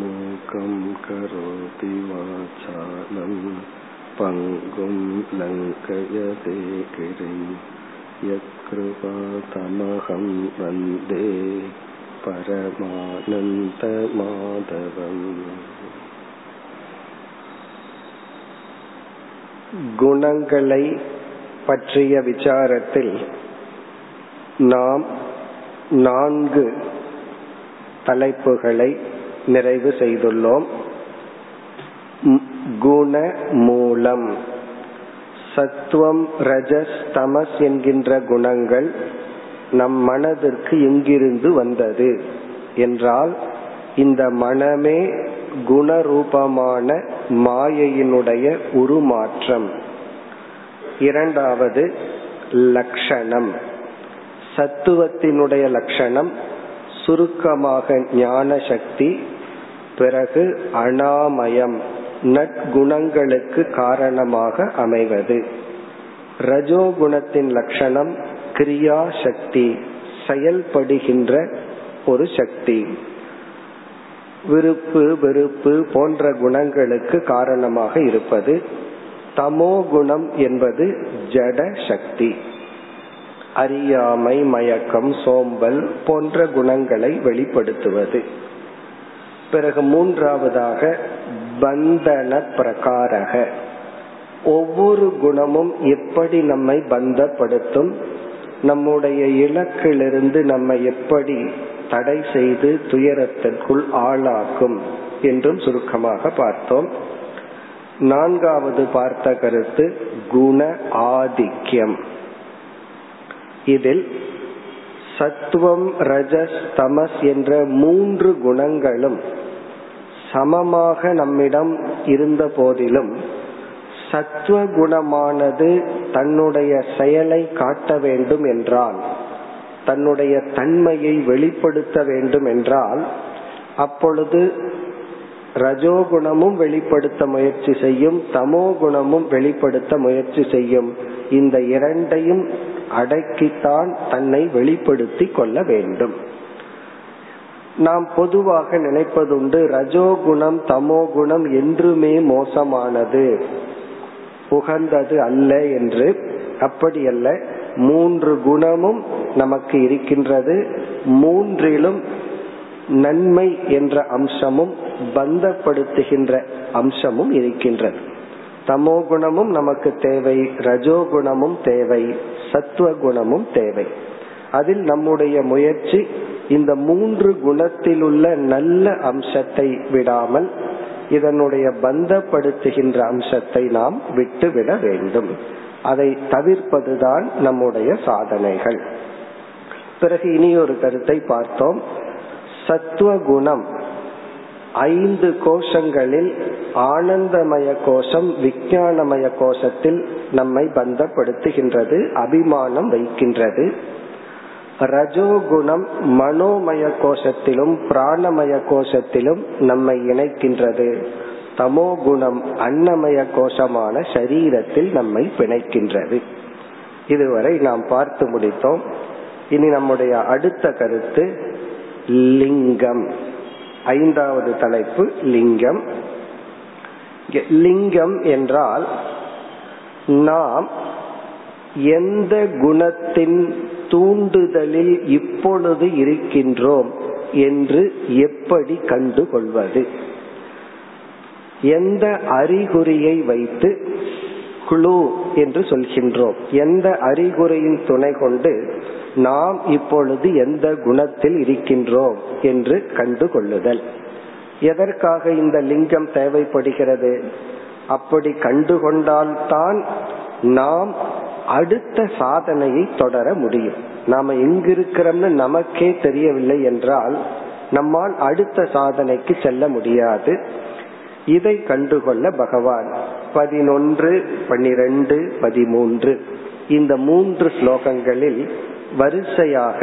மூகம் கரோதி வாசாலம் பங்கும் லங்கயதே கிரிம் யக்ருபா தமஹம் வந்தே பரமானந்த மாதவம். குணங்களை பற்றிய விசாரத்தில் நாம் 4 தலைப்புகளை நிறைவு செய்துள்ளோம். குண மூலம், சத்துவம் ரஜஸ் தமஸ் என்கின்ற குணங்கள் நம் மனதிற்கு எங்கிருந்து வந்தது என்றால், இந்த மனமே குணரூபமான மாயையினுடைய உருமாற்றம். இரண்டாவது லட்சணம், சத்துவத்தினுடைய லட்சணம், சுருக்கமாக ஞான சக்தி. பிறகு அனாமயம், நற்குணங்களுக்கு காரணமாக அமைவது. ரஜோகுணத்தின் லட்சணம் கிரியா சக்தி, செயல்படுகின்ற ஒரு சக்தி, விருப்பு வெறுப்பு போன்ற குணங்களுக்கு காரணமாக இருப்பது. தமோ குணம் என்பது ஜட சக்தி, அறியாமை மயக்கம் சோம்பல் போன்ற குணங்களை வெளிப்படுத்துவது. பிறகு மூன்றாவதாக பந்தன பிரகாரக, ஒவ்வொரு குணமும் எப்படி நம்மை பந்தப்படுத்தும், நம்முடைய இலக்கிலிருந்து நம்மை எப்படி தடை செய்து துயரத்திற்குள் ஆளாக்கும் என்றும் சுருக்கமாக பார்த்தோம். நான்காவது பார்த்த கருத்து குண ஆதிக்கம். இதில் சத்துவம் ரஜஸ் தமஸ் என்ற 3 குணங்களும் சமமாக நம்மிடம் இருந்த போதிலும், சத்துவ குணமானது தன்னுடைய செயலை காட்ட வேண்டும் என்றால், தன்னுடைய தன்மையை வெளிப்படுத்த வேண்டும் என்றால், அப்பொழுது ரஜோகுணமும் வெளிப்படுத்த முயற்சி செய்யும், தமோ குணமும் வெளிப்படுத்த முயற்சி செய்யும். இந்த இரண்டையும் அடக்கித்தான் தன்னை வெளிப்படுத்தி கொள்ள வேண்டும். நாம் பொதுவாக நினைப்பதுண்டு, ரஜோகுணம் தமோகுணம் என்றுமே மோசமானது, புகந்தது அல்ல என்று. அப்படியல்ல, 3 குணமும் நமக்கு இருக்கின்றது. மூன்றிலும் நன்மை என்ற அம்சமும் பந்தப்படுத்துகின்ற அம்சமும் இருக்கின்றது. தமோ குணமும் நமக்கு தேவை, ரஜோகுணமும் தேவை, சத்துவ குணமும் தேவை. அதில் நம்முடைய முயற்சி இந்த 3 குணத்திலுள்ள நல்ல அம்சத்தை விடாமல், இதனுடைய பந்தப்படுத்துகின்ற அம்சத்தை நாம் விட்டுவிட வேண்டும். அதை தவிர்ப்பதுதான் நம்முடைய சாதனைகள். பிறகு இனி ஒரு கருத்தை பார்த்தோம். சத்துவ குணம் 5 கோஷங்களில் ஆனந்தமய கோஷம், விஞ்ஞானமய கோஷத்தில் நம்மை பந்தப்படுத்துகின்றது, அபிமானம் வைக்கின்றது. ரஜோகுணம் மனோமய கோஷத்திலும் பிராணமய கோஷத்திலும் நம்மை இணைக்கின்றது. தமோ குணம் அன்னமய கோஷமான சரீரத்தில் நம்மை பிணைக்கின்றது. இதுவரை நாம் பார்த்து முடித்தோம். இனி நம்முடைய அடுத்த கருத்து லிங்கம். 5வது தலைப்பு லிங்கம். லிங்கம் என்றால், நாம் எந்த குணத்தின் தூண்டுதலில் இப்பொழுது இருக்கின்றோம் என்று எப்படி கண்டுகொள்வது, எந்த அறிகுறியை வைத்து, குளு என்று சொல்கின்றோம், எந்த அறிகுறியின் துணை கொண்டு நாம் இப்பொழுது எந்த குணத்தில் இருக்கின்றோம் என்று கண்டுகொள்ளுதல். எதற்காக இந்த லிங்கம் தேவைப்படுகிறது? அப்படி கண்டுகொண்டால்தான் நாம் அடுத்த சாதனையை தொடர முடியும். நாம எங்கிருக்கிறோம்னு நமக்கே தெரியவில்லை என்றால் நம்மால் அடுத்த சாதனைக்கு செல்ல முடியாது. இதை கண்டுகொள்ள பகவான் 11, 12, 13 இந்த 3 ஸ்லோகங்களில் வரிசையாக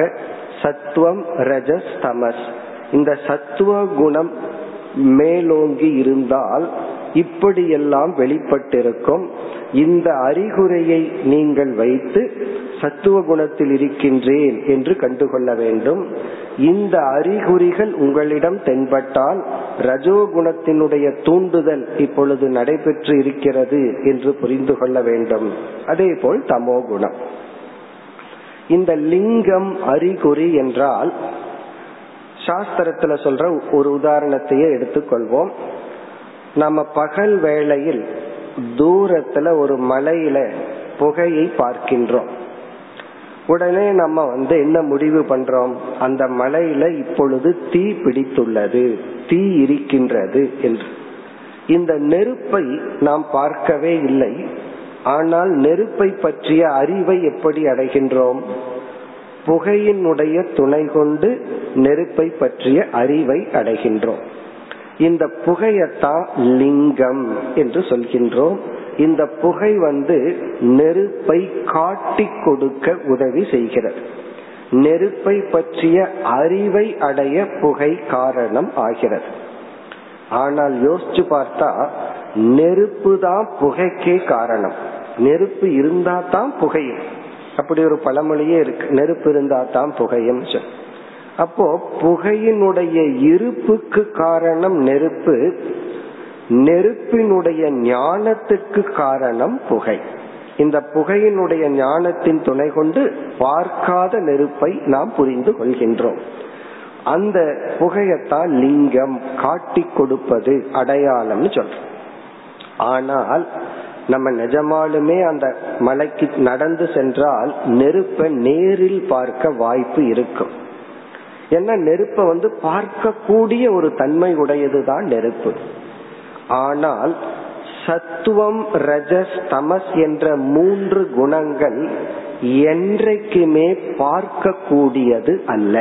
சத்துவம் ரஜஸ் தமஸ், இந்த சத்துவ குணம் மேலோங்கி இருந்தால் இப்படியெல்லாம் வெளிப்பட்டிருக்கும். இந்த அறிகுறியை நீங்கள் வைத்து சத்துவ குணத்தில் இருக்கின்றேன் என்று கண்டுகொள்ள வேண்டும். இந்த அறிகுறிகள் உங்களிடம் தென்பட்டால் ரஜோகுணத்தினுடைய தூண்டுதல் இப்பொழுது நடைபெற்று இருக்கிறது என்று புரிந்து கொள்ள வேண்டும். அதே போல் தமோ குணம். இந்த லிங்கம் அறிகுறி என்றால், சாஸ்திரத்துல சொல்ற ஒரு உதாரணத்தையே எடுத்துக்கொள்வோம். நம்ம பகல் வேளையில் தூரத்துல ஒரு மலையில புகையை பார்க்கின்றோம். உடனே நம்ம என்ன முடிவு பண்றோம், அந்த மலையில இப்பொழுது தீ பிடித்துள்ளது, தீ இருக்கின்றது என்று. இந்த நெருப்பை நாம் பார்க்கவே இல்லை, ஆனால் நெருப்பை பற்றிய அறிவை எப்படி அடைகின்றோம்? புகையினுடைய துணை கொண்டு நெருப்பை பற்றிய அறிவை அடைகின்றோம். இந்த புகையத்தான் லிங்கம் என்று சொல்கின்றோம். இந்த புகை நெருப்பை காட்டி கொடுக்க உதவி செய்கிறது. நெருப்பை பற்றிய அறிவை அடைய புகை காரணம் ஆகிறது. ஆனால் யோசிச்சு பார்த்தா நெருப்பு தான் புகைக்கே காரணம். நெருப்பு இருந்தா தான் புகையும். அப்படி ஒரு பழமொழியே இருக்கு, நெருப்பு இருந்தா தான் புகையும். அப்போ புகையினுடைய இருப்புக்கு காரணம் நெருப்பு, நெருப்பினுடைய ஞானத்துக்கு காரணம் புகை. இந்த புகையினுடைய ஞானத்தின் துணை கொண்டு பார்க்காத நெருப்பை நாம் புரிந்து கொள்கின்றோம். அந்த புகையத்தான் லிங்கம், காட்டி கொடுப்பது, அடையாளம்னு சொல்றோம். ஆனால் நம்ம நிஜமாலுமே அந்த மலைக்கு நடந்து சென்றால் நெருப்பை நேரில் பார்க்க வாய்ப்பு இருக்கும். ஏன்னா நெருப்பை பார்க்க கூடிய ஒரு தன்மை உடையதுதான் நெருப்பு. ஆனால் சத்துவம் ரஜஸ் தமஸ் என்ற மூன்று குணங்கள் என்றைக்குமே பார்க்க கூடியது அல்ல.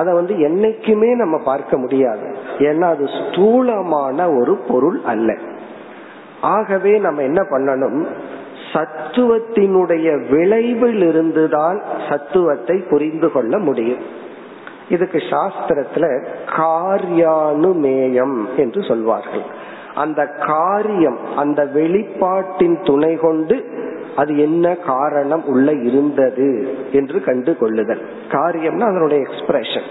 அத என்னைக்குமே நம்ம பார்க்க முடியாது, ஏன்னா அது ஸ்தூலமான ஒரு பொருள் அல்ல. ஆகவே நம்ம என்ன பண்ணணும், சத்துவத்தினுடைய விளைவில் இருந்துதான் சத்துவத்தை புரிந்து கொள்ள முடியும். இதுக்கு சாஸ்திரத்துல காரியானுமேயம் என்று சொல்வார்கள். அந்த காரியம், அந்த வெளிப்பாட்டின் துணை கொண்டு அது என்ன காரணம் உள்ள இருந்தது என்று கண்டு கொள்ளுதல். காரியம்னா அதனுடைய எக்ஸ்பிரஷன்.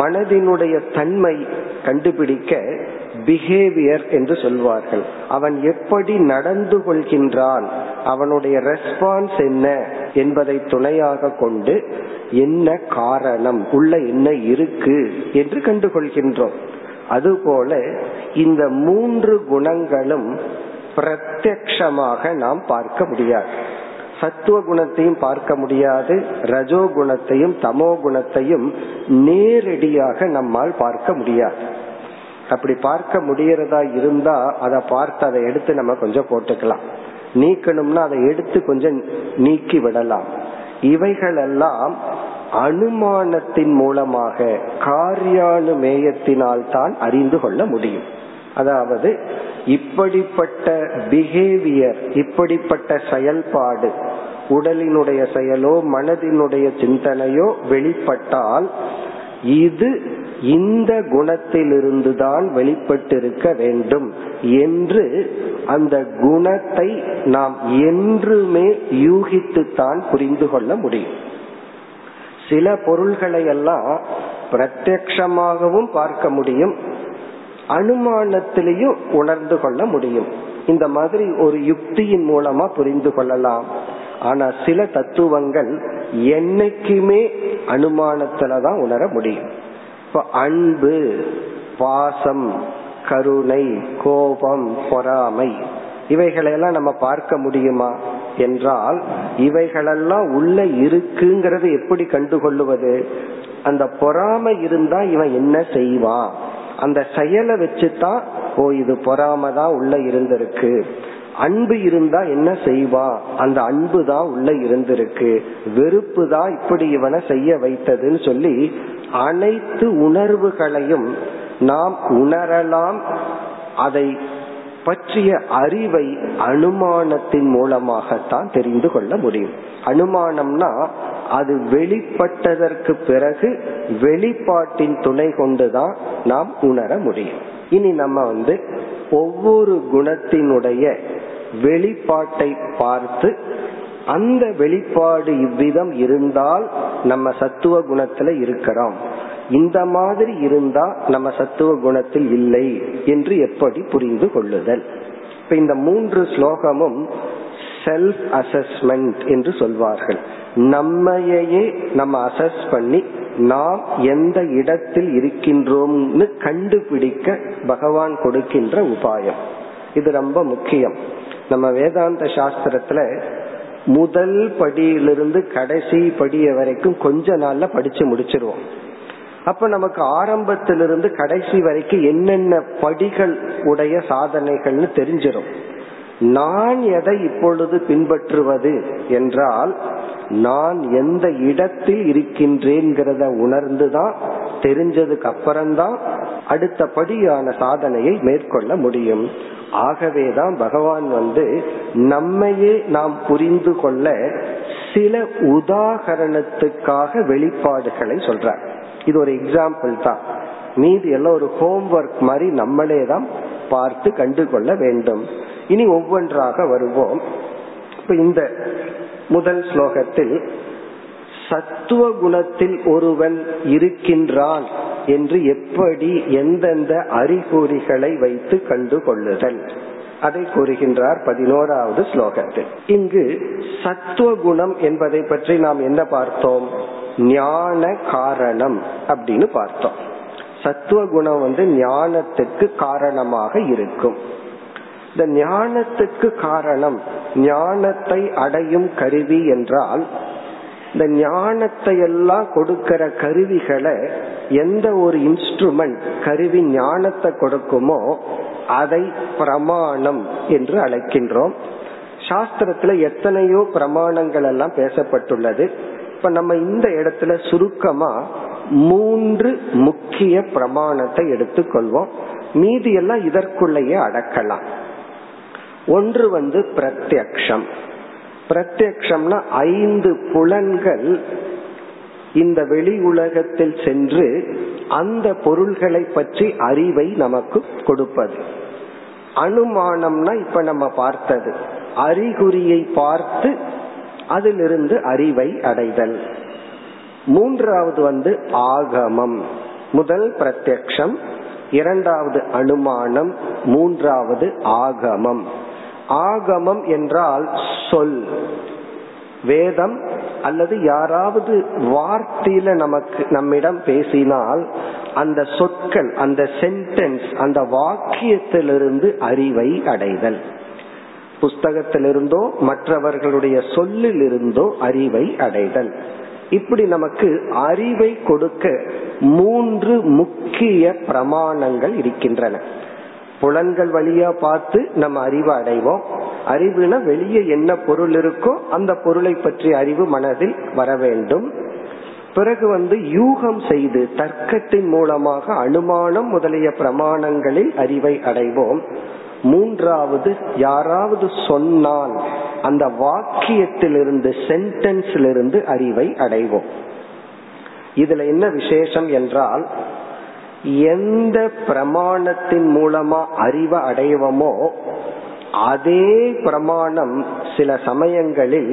மனதினுடைய தன்மை கண்டுபிடிக்க பிஹேவியர் என்று சொல்வார்கள். அவன் எப்படி நடந்து கொள்கின்றான், அவனுடைய ரெஸ்பான்ஸ் என்ன என்பதை துணையாக கொண்டு என்ன காரணம் உள்ள என்ன இருக்கு என்று கண்டுகொள்கின்றோம். அதுபோல இந்த மூன்று குணங்களும் பிரத்யக்ஷமாக நாம் பார்க்க முடியாது. சத்துவ குணத்தையும் பார்க்க முடியாது, ரஜோ குணத்தையும் தமோ குணத்தையும் நேரடியாக நம்மால் பார்க்க முடியாது. அப்படி பார்க்க முடியறதா இருந்தா அதை பார்த்து அதை எடுத்து நம்ம கொஞ்சம் போட்டுக்கலாம், நீக்கணும்னா அதை எடுத்து கொஞ்சம் நீக்கி விடலாம். இவைகளெல்லாம் அனுமானத்தின் மூலமாக காரியானுமேயத்தினால் தான் அறிந்து கொள்ள முடியும். அதாவது இப்படிப்பட்ட பிஹேவியர், இப்படிப்பட்ட செயல்பாடு, உடலினுடைய செயலோ மனதினுடைய சிந்தனையோ வெளிப்பட்டால் இது இந்த குணத்திலிருந்துதான் வெளிப்பட்டிருக்க வேண்டும் என்று அந்த குணத்தை நாம் என்றுமே யூகித்துத்தான் புரிந்து கொள்ள முடியும். சில பொருள்களை எல்லாம் பிரத்யக்ஷமாகவும் பார்க்க முடியும், அனுமானத்திலையும் உணர்ந்து கொள்ள முடியும். இந்த மாதிரி ஒரு யுக்தியின் மூலமா புரிந்து கொள்ளலாம். ஆனா சில தத்துவங்கள் என்னைக்குமே அனுமானத்துலதான் உணர முடியும். அன்பு, பாசம், கருணை, கோபம், பொறாமை, இவைகளெல்லாம் நம்ம பார்க்க முடியுமா என்றால், இவைகளெல்லாம் உள்ள இருக்குங்கிறது எப்படி கண்டுகொள்ளுவது? அந்த பொறாமை இருந்தா இவன் என்ன செய்வான், அந்த செயலை வச்சுதான் ஓ இது பொறாமைதான் உள்ள இருந்திருக்கு. அன்பு இருந்தா என்ன செய்வா, அந்த அன்பு தான் உள்ள இருந்திருக்கு. வெறுப்பு தான் இப்படி இவனை செய்ய வைத்ததுன்னு சொல்லி அனைத்து உணர்வுகளையும் நாம் உணரலாம். அதை பற்றிய அறிவை அனுமானத்தின் மூலமாகத்தான் தெரிந்து கொள்ள முடியும். அனுமானம்னா அது வெளிப்பட்டதற்கு பிறகு வெளிப்பாட்டின் துணை கொண்டுதான் நாம் உணர முடியும். இனி நம்ம ஒவ்வொரு குணத்தினுடைய வெளிப்பாட்டை பார்த்து அந்த வெளிப்பாடு இவ்விதம் இருந்தால் நம்ம சத்துவ குணத்துல இருக்கிறோம், இந்த மாதிரி இருந்தா நம்ம சத்துவ குணத்தில் இல்லை என்று எப்படி புரிந்து கொள்ளுதல். இப்ப இந்த மூன்று ஸ்லோகமும் செல்ஃப் அசஸ்மெண்ட் என்று சொல்வார்கள். நம்மையே நம்ம அசஸ் பண்ணி நாம் எந்த இடத்தில் இருக்கின்றோம்னு கண்டுபிடிக்க பகவான் கொடுக்கின்ற உபாயம். இது ரொம்ப முக்கியம். நம்ம வேதாந்த சாஸ்திரத்துல முதல் படியிலிருந்து கடைசி படிய வரைக்கும் கொஞ்ச நாள்ல படிச்சு முடிச்சிருவோம். அப்ப நமக்கு ஆரம்பத்திலிருந்து கடைசி வரைக்கும் என்னென்ன படிகள் உடைய சாதனைகள்னு தெரிஞ்சிடும். நான் எதை இப்பொழுது பின்பற்றுவது என்றால், நான் எந்த இடத்தில் இருக்கின்றேங்கிறத உணர்ந்துதான், தெரிஞ்சதுக்கு அப்புறம்தான் அடுத்தபடியான சாதனையை மேற்கொள்ள முடியும். ஆகவேதான் பகவான் நம்மையே நாம் புரிந்து கொள்ள சில உதாகரணத்துக்காக வெளிப்பாடுகளை சொல்றார். இது ஒரு எக்ஸாம்பிள் தான். மீதி எல்லாம் ஒரு ஹோம்வொர்க் மாதிரி நம்மளே தான் பார்த்து கண்டுகொள்ள வேண்டும். இனி ஒவ்வொன்றாக வருவோம். இப்ப இந்த முதல் ஸ்லோகத்தில் சத்துவ குணத்தில் ஒருவன் இருக்கின்றான் என்று எப்படி, எந்தெந்த அறிகுறிகளை வைத்து கண்டு கொள்ளுதல் அதை கூறுகின்றார் 11வது ஸ்லோகத்தில். இங்கு சத்துவ குணம் என்பதை பற்றி நாம் என்ன பார்த்தோம்? ஞான காரணம் அப்படின்னு பார்த்தோம். சத்துவ குணம் ஞானத்துக்கு காரணமாக இருக்கும். இந்த ஞானத்துக்கு காரணம், ஞானத்தை அடையும் கருவி என்றால், இந்த ஞானத்தை எல்லாம் கொடுக்கிற கருவிகளை, எந்த ஒரு இன்ஸ்ட்ருமெண்ட் கருவி ஞானத்தை கொடுக்குமோ அதை பிரமாணம் என்று அழைக்கின்றோம். சாஸ்திரத்துல எத்தனையோ பிரமாணங்கள் எல்லாம் பேசப்பட்டுள்ளது. இப்ப நம்ம இந்த இடத்துல சுருக்கமா மூன்று முக்கிய பிரமாணத்தை எடுத்துக்கொள்வோம். மீதி எல்லாம் இதற்குள்ளேயே அடக்கலாம். ஒன்று பிரத்யக்ஷம். பிரத்யக்ஷம்னா 5 புலன்கள் இந்த வெளி உலகத்தில் சென்று அந்த பொருள்களை பற்றி அறிவை நமக்கு கொடுப்பது. அனுமானம்னா இப்ப நம்ம பார்த்தது, அறிகுறியை பார்த்து அதிலிருந்து அறிவை அடைதல். மூன்றாவது ஆகமம். முதல் பிரத்யக்ஷம், இரண்டாவது அனுமானம், மூன்றாவது ஆகமம். ஆகமம் என்றால் சொல், வேதம் அல்லது யாராவது வார்த்தையில நமக்கு நம்மிடம் பேசினால் அந்த சொற்கள், அந்த சென்டென்ஸ், அந்த வாக்கியத்திலிருந்து அறிவை அடைதல். புஸ்தகத்திலிருந்தோ மற்றவர்களுடைய சொல்லிலிருந்தோ அறிவை அடைதல். இப்படி நமக்கு அறிவை கொடுக்க மூன்று முக்கிய பிரமாணங்கள் இருக்கின்றன. புலன்கள் வழியா பார்த்து நம்ம அறிவை அடைவோம். அறிவுனா வெளியே என்ன பொருள் இருக்கோ அந்த பொருளை பற்றி அறிவு மனதில் வர வேண்டும். பிறகு யூகம் செய்து தர்க்கத்தின் மூலமாக அனுமானம் முதலிய பிரமாணங்களில் அறிவை அடைவோம். மூன்றாவது யாராவது சொன்னால் அந்த வாக்கியத்திலிருந்து, சென்டென்ஸிலிருந்து அறிவை அடைவோம். இதுல என்ன விசேஷம் என்றால், எந்த பிரமாணத்தின் மூலமா அறிவை அடைவோமோ அதே பிரமாணம் சில சமயங்களில்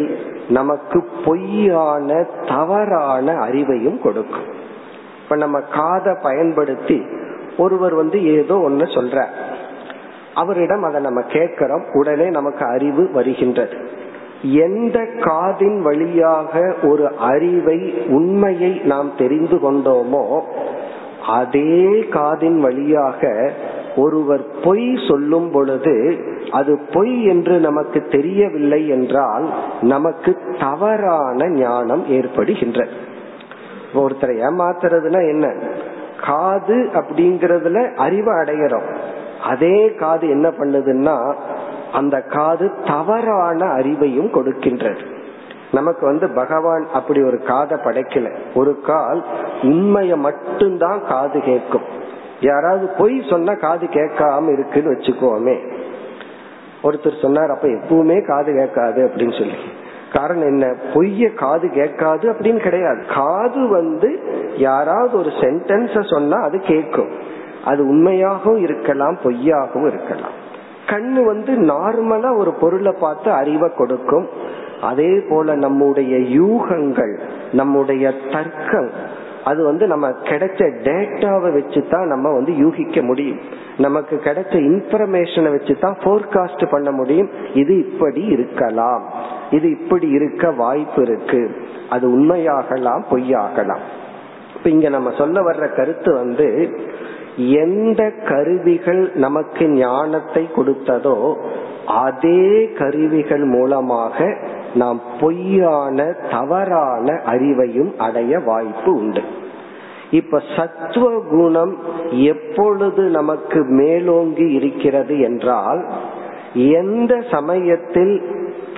நமக்கு பொய்யான, தவறான அறிவையும் கொடுக்கும். இப்ப நம்ம காதை பயன்படுத்தி ஒருவர் ஏதோ ஒன்னு சொல்ற, அவரிடம் அதை நம்ம கேட்கிறோம், உடனே நமக்கு அறிவு வருகின்றது. எந்த காதின் வழியாக ஒரு அறிவை, உண்மையை நாம் தெரிந்து கொண்டோமோ அதே காதின் வழியாக ஒருவர் பொய் சொல்லும் பொழுது, அது பொய் என்று நமக்கு தெரியவில்லை என்றால் நமக்கு தவறான ஞானம் ஏற்படுகின்றது. ஒருத்தரை ஏமாத்துறதுன்னா என்ன, காது அப்படிங்கறதுல அறிவை அடைகிறோம். அதே காது என்ன பண்ணுதுன்னா, அந்த காது தவறான அறிவையும் கொடுக்கின்றது. நமக்கு பகவான் அப்படி ஒரு காதை படைக்கல. ஒரு கால் உண்மைய மட்டும்தான் காது கேட்கும். யாராவது பொய் சொன்னா காது கேட்காம இருக்குன்னு வச்சுக்கோமே. ஒருத்தர் சொன்னார், அப்ப எப்பவுமே காது கேட்காது அப்படின்னு சொல்லி. காரணம் என்ன, பொய்ய காது கேட்காது அப்படின்னு கிடையாது. காது யாராவது ஒரு சென்டென்ஸ சொன்னா அது கேட்கும். அது உண்மையாகவும் இருக்கலாம், பொய்யாகவும் இருக்கலாம். கண்ணு நார்மலா ஒரு பொருளை பார்த்து அறிவை கொடுக்கும். அதே போல நம்முடைய யூகங்கள், நம்முடைய தர்க்கம், அது வந்து நம்ம கிடைச்ச டேட்டாவை வச்சுதான் நம்ம வந்து யூகிக்க முடியும். நமக்கு கிடைச்ச இன்ஃபர்மேஷனை வச்சுதான் ஃபோர்காஸ்ட் பண்ண முடியும். இது இப்படி இருக்கலாம், இது இப்படி இருக்க வாய்ப்பு இருக்கு, அது உண்மையாகலாம் பொய்யாகலாம். இப்ப இங்க நம்ம சொல்ல வர்ற கருத்து வந்து, எந்த கருவிகள் நமக்கு ஞானத்தை கொடுத்ததோ அதே கருவிகள் மூலமாக நாம் பொய்யான தவறான அறிவையும் அடைய வாய்ப்பு உண்டு. இப்ப சத்துவ குணம் எப்பொழுது நமக்கு மேலோங்கி இருக்கிறது என்றால், எந்த சமயத்தில்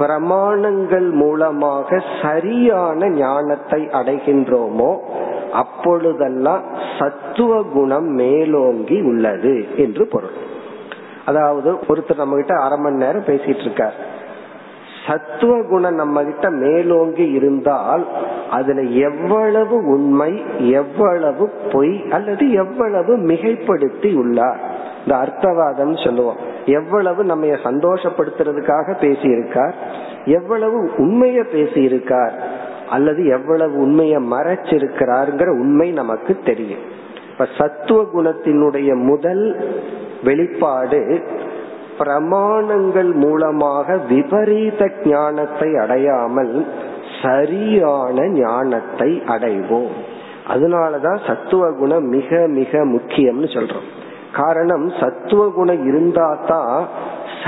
பிரமாணங்கள் மூலமாக சரியான ஞானத்தை அடைகின்றோமோ அப்பொழுதெல்லாம் சத்துவ குணம் மேலோங்கி உள்ளது என்று பொருள். அதாவது ஒருத்தர் நம்ம கிட்ட அரை மணி நேரம் பேசிட்டு இருக்கார், சத்துவ குணம் நம்ம கிட்ட மேலோங்கி இருந்தால் அதுல எவ்வளவு உண்மை, எவ்வளவு பொய், அல்லது எவ்வளவு மிகைப்படுத்தி உள்ளார், இந்த அர்த்தவாதம் சொல்லுவோம், எவ்வளவு நம்ம சந்தோஷப்படுத்துறதுக்காக பேசி இருக்கார், எவ்வளவு உண்மைய பேசி இருக்கார், அல்லது எவ்வளவு உண்மைய மறைச்சிருக்கிறார்ங்கிற உண்மை நமக்கு தெரியும். இப்ப சத்துவ குணத்தினுடைய முதல் வெளிப்பாடு, பிரமாணங்கள் மூலமாக விபரீத ஞானத்தை அடையாமல் சரியான ஞானத்தை அடைவோம். அதனாலதான் சத்துவ குணம் மிக மிக முக்கியம்னு சொல்றோம். காரணம், சத்துவ குணம் இருந்தா தான்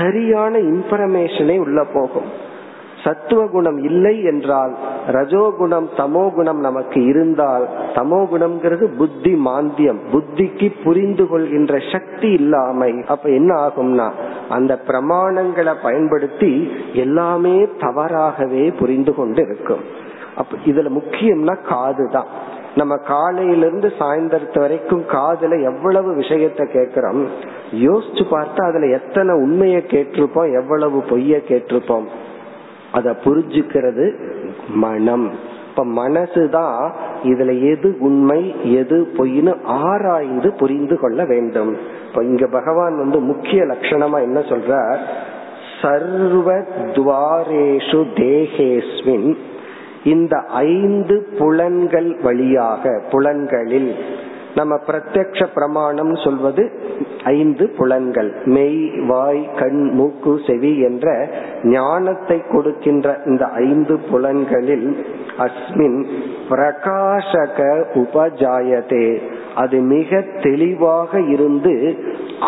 சரியான இன்ஃபர்மேஷனே உள்ள போகும். சத்துவ குணம் இல்லை என்றால் ரஜோகுணம் தமோகுணம் நமக்கு இருந்தால், தமோகுணம்ங்கிறது புத்தி மாந்தியம், புத்திக்கு புரிந்து கொள்கின்ற சக்தி இல்லாமை. அப்ப என்ன ஆகும்னா, அந்த பிரமாணங்களை பயன்படுத்தி எல்லாமே தவறாகவே புரிந்து கொண்டு இருக்கும். அப்ப இதுல முக்கியம்னா காதுதான். நம்ம காலையிலிருந்து சாயந்தரத்து வரைக்கும் காதுல எவ்வளவு விஷயத்த கேட்கிறோம், யோசிச்சு பார்த்தா அதுல எத்தனை உண்மைய கேட்டிருப்போம், எவ்வளவு பொய்ய கேட்டிருப்போம். அத புரிஞ்சுக்கிறது மனம். இப்ப மனசுதான் இதுல எது உண்மை எது பொய்னு ஆராய்ந்து புரிந்து கொள்ள வேண்டும். இப்ப இங்க பகவான் வந்து முக்கிய லட்சணமா என்ன சொல்றார், சர்வ துவாரேஷு தேஹேஸ்மின், இந்த 5 புலன்கள் வழியாக, புலன்களில் நம்ம பிரத்யக்ஷ பிரமாணம் சொல்வது 5 புலன்கள், மெய் வாய் கண் மூக்கு செவி என்ற ஞானத்தை கொடுக்கின்ற இந்த 5 புலன்களில் அஸ்மின் பிரகாசக உபஜாயதே, அது மிக தெளிவாக இருந்து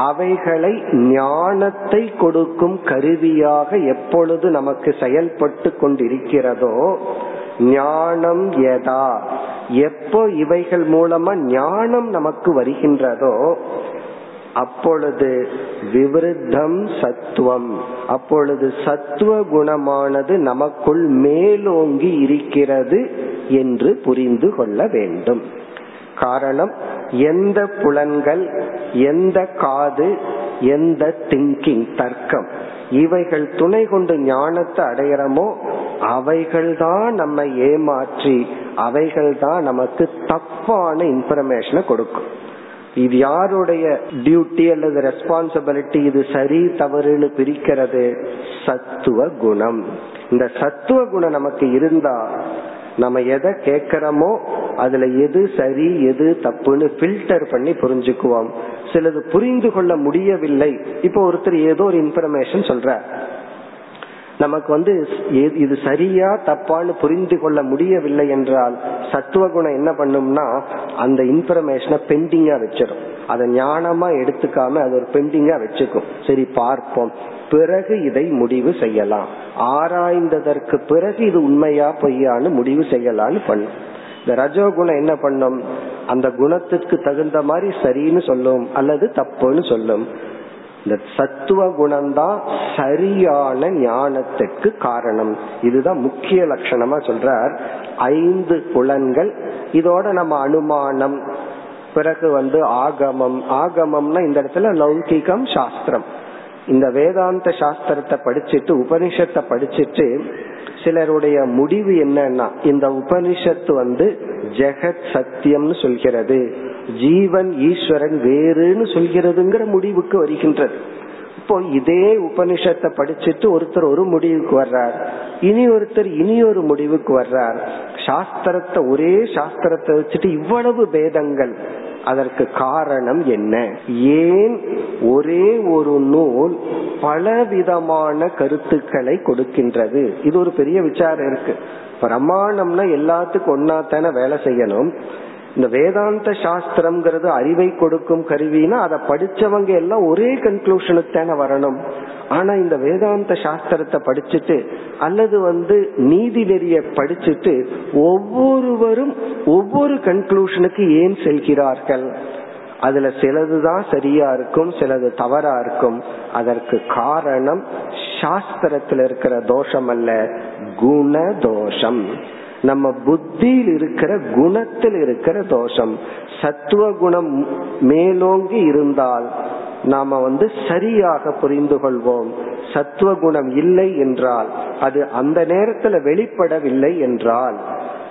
அவைகளை ஞானத்தை கொடுக்கும் கருவியாக எப்பொழுது நமக்கு செயல்பட்டு கொண்டிருக்கிறதோ, ஞானம் யதா எப்போ இவைகள் மூலமா ஞானம் நமக்கு வருகின்றதோ அப்பொழுது விவருத்தம் சத்துவம், அப்பொழுது சத்துவ குணமானது நமக்குள் மேலோங்கி இருக்கிறது என்று புரிந்து கொள்ள வேண்டும். காரணம், எந்த புலன்கள், எந்த காது, எந்த திங்கிங் தர்க்கம், இவைகள் துணை கொண்டு ஞானத்தை அடையறமோ அவைகள்தான் நம்மை ஏமாற்றி, அவைகள்தான் நமக்கு தப்பான இன்ஃபர்மேஷனை கொடுக்கும். இது யாருடைய டியூட்டி அல்லது ரெஸ்பான்சிபிலிட்டி, இது சரி தவறுன்னு பிரிக்கிறது? சத்துவ குணம். இந்த சத்துவ குணம் நமக்கு இருந்தா நம்ம எதை கேட்கிறோமோ அதுல எது சரி எது தப்புன்னு ஃபில்டர் பண்ணி புரிஞ்சுக்குவோம். சிலது புரிந்து கொள்ள முடியவில்லை. இப்போ ஒருத்தர் ஏதோ ஒரு இன்ஃபர்மேஷன் சொல்ற, நமக்கு வந்து இது சரியா தப்பான்னு புரிந்து கொள்ள முடியவில்லை என்றால் சத்துவ குணம் என்ன பண்ணும்னா, அந்த இன்ஃபர்மேஷனை பெண்டிங்கா வச்சிடும். அதை ஞானமா எடுத்துக்காம அது ஒரு பெண்டிங்கா வச்சுக்கும். சரி பார்ப்போம், பிறகு இதை முடிவு செய்யலாம், ஆராய்ந்ததற்கு பிறகு இது உண்மையா பொய்யான்னு முடிவு செய்யலான்னு பண்ணும். இந்த ரஜோகுணம் என்ன பண்ணும், அந்த குணத்துக்கு தகுந்த மாதிரி சரின்னு சொல்லும் அல்லது தப்புன்னு சொல்லும். இந்த சத்துவ குணம்தான் சரியான ஞானத்துக்கு காரணம். இதுதான் முக்கிய லட்சணமா சொல்றார். 5 புலன்கள், இதோட நம்ம அனுமானம், பிறகு வந்து ஆகமம். ஆகமம்னா இந்த இடத்துல லௌகிகம் சாஸ்திரம். இந்த வேதாந்த சாஸ்திரத்தை படிச்சுட்டு உபனிஷத்தை படிச்சுட்டு சிலருடைய முடிவு என்னன்னா, இந்த உபனிஷத்து வந்து ஜெகத் சத்தியம்னு சொல்கிறது, ஜீவன் ஈஸ்வரன் வேறுன்னு சொல்கிறதுங்கிற முடிவுக்கு வருகின்றது. இப்போ இதே உபனிஷத்தை படிச்சுட்டு ஒருத்தர் ஒரு முடிவுக்கு வர்றார், இனி ஒருத்தர் இனி ஒரு முடிவுக்கு வர்றார். சாஸ்திரத்தை ஒரே சாஸ்திரத்தை வச்சுட்டு இவ்வளவு பேதங்கள், அதற்கு காரணம் என்ன? ஏன் ஒரே ஒரு நூல் பலவிதமான கருத்துக்களை கொடுக்கின்றது? இது ஒரு பெரிய விசாரம் இருக்கு. பிரமாணம்னா எல்லாத்துக்கும் ஒன்னாத்தான வேலை செய்யணும். இந்த வேதாந்த சாஸ்திரம்ங்கிறது அறிவை கொடுக்கும் கருவினா அதை படிச்சவங்க எல்லாம் ஒரே கன்க்ளூஷனுக்கு தானே வரணும். ஆனா இந்த வேதாந்த சாஸ்திரத்தை படிச்சுட்டு அல்லது நீதி நெறிய படிச்சுட்டு ஒவ்வொருவரும் ஒவ்வொரு கன்க்ளூஷனுக்கு ஏன் செல்கிறார்கள்? அதுல சிலதுதான் சரியா இருக்கும், சிலது தவறா இருக்கும். அதற்கு காரணம் சாஸ்திரத்துல இருக்கிற தோஷம் அல்ல, குண தோஷம். நம்ம புத்தியில் இருக்கிற குணத்தில் இருக்கிற தோஷம். சத்துவ குணம் மேலோங்கி இருந்தால் நாம சரியாக புரிந்து கொள்வோம். சத்துவ குணம் இல்லை என்றால், அது அந்த நேரத்துல வெளிப்படவில்லை என்றால்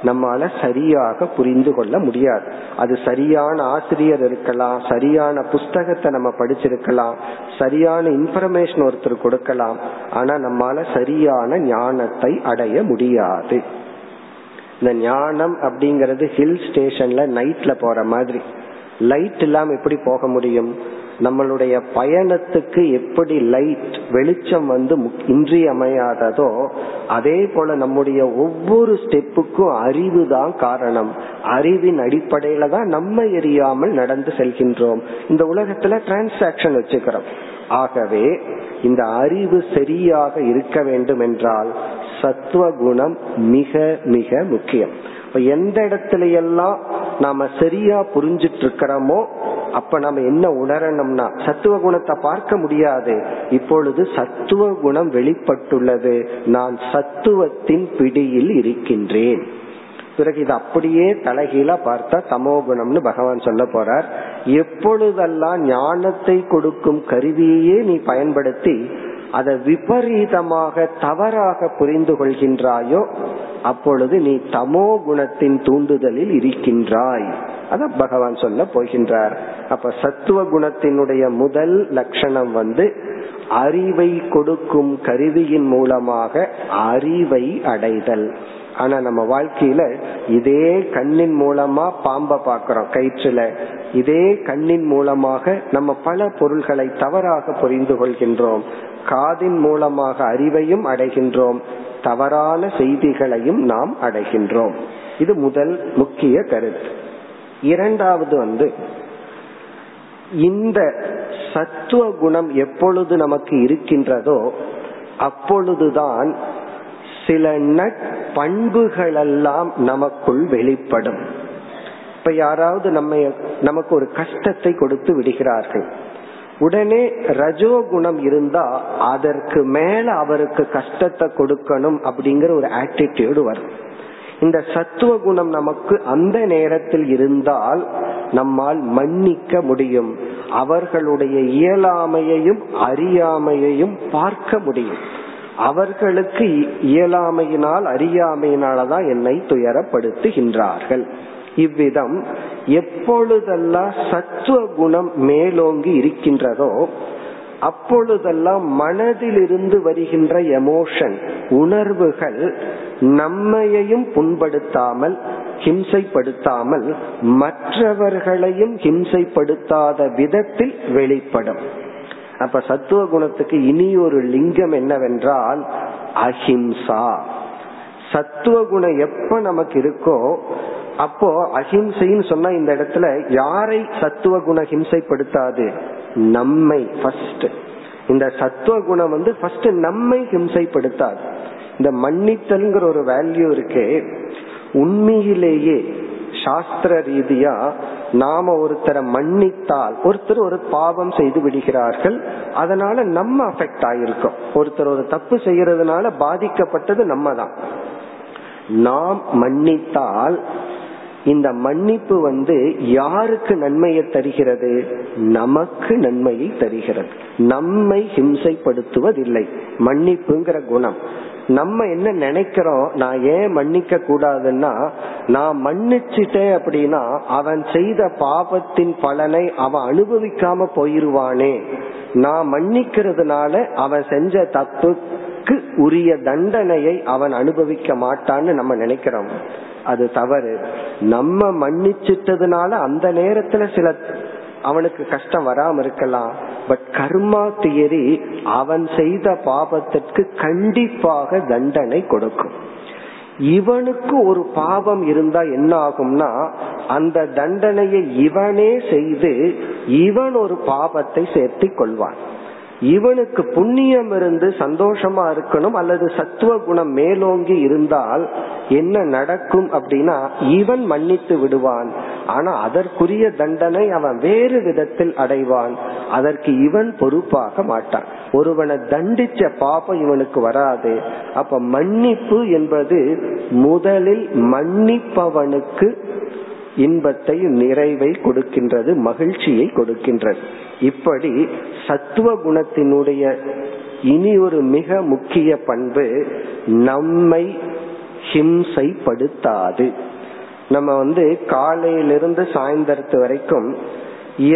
நம்மால சரியாக புரிந்து கொள்ள முடியாது. அது சரியான ஆசிரியர் இருக்கலாம், சரியான புஸ்தகத்தை நம்ம படிச்சிருக்கலாம், சரியான இன்ஃபர்மேஷன் ஒருத்தர் கொடுக்கலாம், ஆனா நம்மால சரியான ஞானத்தை அடைய முடியாது. இந்த ஞானம் அப்படிங்கறது ஹில் ஸ்டேஷன்ல நைட்ல போற மாதிரி, லைட் இல்லாம எப்படி போக முடியும்? நம்மளுடைய பயணத்துக்கு எப்படி லைட், வெளிச்சம் இன்றியமையாததோ அதே போல நம்முடைய ஒவ்வொரு ஸ்டெப்புக்கும் அறிவு தான் காரணம். அறிவின் அடிப்படையில தான் நம்ம எரியாமல் நடந்து செல்கின்றோம். இந்த உலகத்துல டிரான்சாக்சன் வச்சுக்கிறோம். ஆகவே இந்த அறிவு சரியாக இருக்க வேண்டும் என்றால் சத்துவ குணம் மிக மிக முக்கியம். எந்த இடத்துல எல்லாம் நாம சரியா புரிஞ்சிட்டு இருக்கிறோமோ அப்ப நம்ம என்ன உணரணும்னா சத்துவ குணத்தை பார்க்க முடியாது. இப்பொழுது சத்துவ குணம் வெளிப்பட்டுள்ளது, நான் சத்துவத்தின் பிடியில் இருக்கின்றேன். பிறகு இது அப்படியே தலைகீழா பார்த்தா தமோ குணம்னு பகவான் சொல்ல போறார். எப்பொழுதெல்லாம் ஞானத்தை கொடுக்கும் கருவியே நீ பயன்படுத்தி அதை விபரீதமாக தவறாக புரிந்து கொள்கின்றாயோ அப்பொழுது நீ தமோ குணத்தின் தூண்டுதலில் இருக்கின்றாய். அத பகவான் சொல்ல போகின்றார். அப்ப சத்துவ குணத்தினுடைய முதல் லட்சணம் அறிவை கொடுக்கும் கருவியின் மூலமாக அறிவை அடைதல். ஆனா நம்ம வாழ்க்கையில இதே கண்ணின் மூலமா பாம்பை பாக்கிறோம் கயிற்றுல, இதே கண்ணின் மூலமாக நம்ம பல பொருள்களை தவறாக புரிந்து கொள்கின்றோம். காதின் மூலமாக அறிவையும் அடைகின்றோம், தவறான செய்திகளையும் நாம் அடைகின்றோம். இது முதல் முக்கிய கருத்து. இரண்டாவது இந்த சத்துவ குணம் எப்பொழுது நமக்கு இருக்கின்றதோ அப்பொழுதுதான் சில நட்பண்புகளெல்லாம் நமக்குள் வெளிப்படும். இப்ப யாராவது நமக்கு ஒரு கஷ்டத்தை கொடுத்து விடுகிறார்கள், உடனே ரஜோகுணம் இருந்தா அதற்கு மேல அவருக்கு கஷ்டத்தை கொடுக்கணும் அப்படிங்கிற ஒரு ஆட்டிடியூடு வரும். இந்த சத்துவ குணம் நமக்கு அந்த நேரத்தில் இருந்தால் நம்மால் மன்னிக்க முடியும், அவர்களுடைய இயலாமையையும் அறியாமையையும் பார்க்க முடியும். அவர்களுக்கு இயலாமையினால் அறியாமையினாலதான் என்னை துயரப்படுத்துகின்றார்கள். இவ்விதம் எப்பொழுதெல்லாம் சத்துவ குணம் மேலோங்கி இருக்கின்றதோ அப்பொழுதெல்லாம் மனதிலிருந்து வருகின்ற எமோஷன், உணர்வுகள் நம்மையையும் புண்படுத்தாமல் ஹிம்சைப்படுத்தாமல் மற்றவர்களையும் ஹிம்சைப்படுத்தாத விதத்தில் வெளிப்படும். அப்ப சத்துவ குணத்துக்கு இனி ஒரு லிங்கம் என்னவென்றால் அஹிம்சா. சத்துவ குணம் எப்ப நமக்கு இருக்கோ அப்போ அஹிம்சைன்னு சொன்னா இந்த இடத்துல யாரை சத்துவ குண ஹிம்சைப்படுத்தாது? நம்மை ஃபர்ஸ்ட். இந்த சத்துவ குணம் ஃபர்ஸ்ட் நம்மை ஹிம்சைப்படுத்தாது. இந்த மன்னித்தல்ங்கிற ஒரு வேல்யூ இருக்கே, உண்மையிலேயே சாஸ்திர ரீதியா நாம ஒருத்தரை மன்னித்தால், ஒருத்தர் ஒரு பாவம் செய்து விடுகிறார்கள், அதனால நம்ம அஃபெக்ட் ஆயிருக்கோம். ஒருத்தர் ஒரு தப்பு செய்யறதுனால பாதிக்கப்பட்டது நம்ம தான். நாம் மன்னித்தால் இந்த மன்னிப்பு யாருக்கு நன்மையை தருகிறது? நமக்கு நன்மையை தருகிறது. நம்மை ஹிம்சைப்படுத்துவதில்லை மன்னிப்புங்கிற குணம். நம்ம என்ன நினைக்கிறோம், நான் ஏன் மன்னிக்க கூடாதுன்னா, நான் மன்னிச்சுட்டேன் அப்படின்னா அவன் செய்த பாவத்தின் பலனை அவன் அனுபவிக்காம போயிருவானே, நான் மன்னிக்கிறதுனால அவன் செஞ்ச தப்புக்கு உரிய தண்டனையை அவன் அனுபவிக்க மாட்டான்னு நம்ம நினைக்கிறோம். அது தவறு. நம்ம மன்னிச்சிட்டதுனால அந்த நேரத்துல சில அவனுக்கு கஷ்டம் வராம இருக்கலாம். பட் கர்மா தியரி அவன் செய்த பாபத்திற்கு கண்டிப்பாக தண்டனை கொடுக்கும். இவனுக்கு ஒரு பாவம் இருந்தா என்ன ஆகும்னா, அந்த தண்டனையை இவனே செய்து இவன் ஒரு பாபத்தை சேர்த்து கொள்வான். இவனுக்கு புண்ணியம் இருந்து சந்தோஷமா இருக்கணும் அல்லது சத்துவ குணம் மேலோங்கி இருந்தால் என்ன நடக்கும் அப்படின்னா, இவன் மன்னித்து விடுவான், ஆனா அதற்குரிய தண்டனை அவன் வேறு விதத்தில் அடைவான், அதற்கு இவன் பொறுப்பாக மாட்டான். ஒருவனை தண்டிச்ச பாபம் இவனுக்கு வராது. அப்ப மன்னிப்பு என்பது முதலில் மன்னிப்பவனுக்கு இன்பத்தை நிறைவை கொடுக்கின்றது, மகிழ்ச்சியை கொடுக்கின்றது. இப்படி சத்துவ குணத்தினுடைய இனி ஒரு மிக முக்கிய பண்பு, நம்மை ஹிம்சைப்படுத்தாது. நம்ம காலையிலிருந்து சாயந்தரத்து வரைக்கும்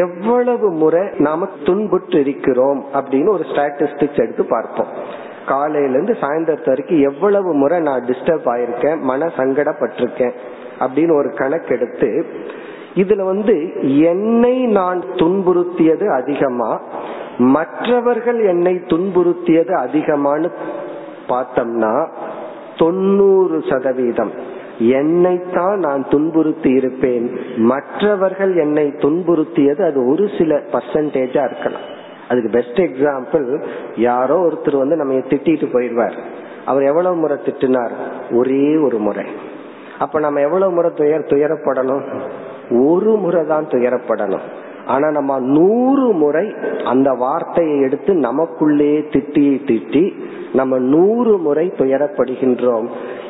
எவ்வளவு முறை நாம துன்புற்று இருக்கிறோம் அப்படின்னு ஒரு ஸ்டாட்டிஸ்டிக்ஸ் எடுத்து பார்ப்போம். காலையில இருந்து சாயந்தரத்து வரைக்கும் எவ்வளவு முறை நான் டிஸ்டர்ப் ஆயிருக்கேன், மன சங்கடப்பட்டிருக்கேன் அப்படின்னு ஒரு கணக்கெடுத்து, இதுல என்னை நான் துன்புறுத்தியது அதிகமா, மற்றவர்கள் என்னை துன்புறுத்தியது அதிகமானு பார்த்தம்னா 90% என்னைத்தான் நான் துன்புறுத்தி இருப்பேன். மற்றவர்கள் என்னை துன்புறுத்தியது அது ஒரு சில பர்சன்டேஜா இருக்கலாம். அதுக்கு பெஸ்ட் எக்ஸாம்பிள், யாரோ ஒருத்தர் நம்ம திட்டிட்டு போயிடுவார். அவர் எவ்வளவு முறை திட்டினார்? ஒரே ஒரு முறை. அப்ப நம்ம எவ்வளவு முறை துயரப்படணும்? ஒரு முறை தான் துயரப்படணும். ஆனா நம்ம 100 முறை அந்த வார்த்தையை எடுத்து நமக்குள்ளே திட்டி நம்ம 100 முறை துயரப்படுகின்றோம்.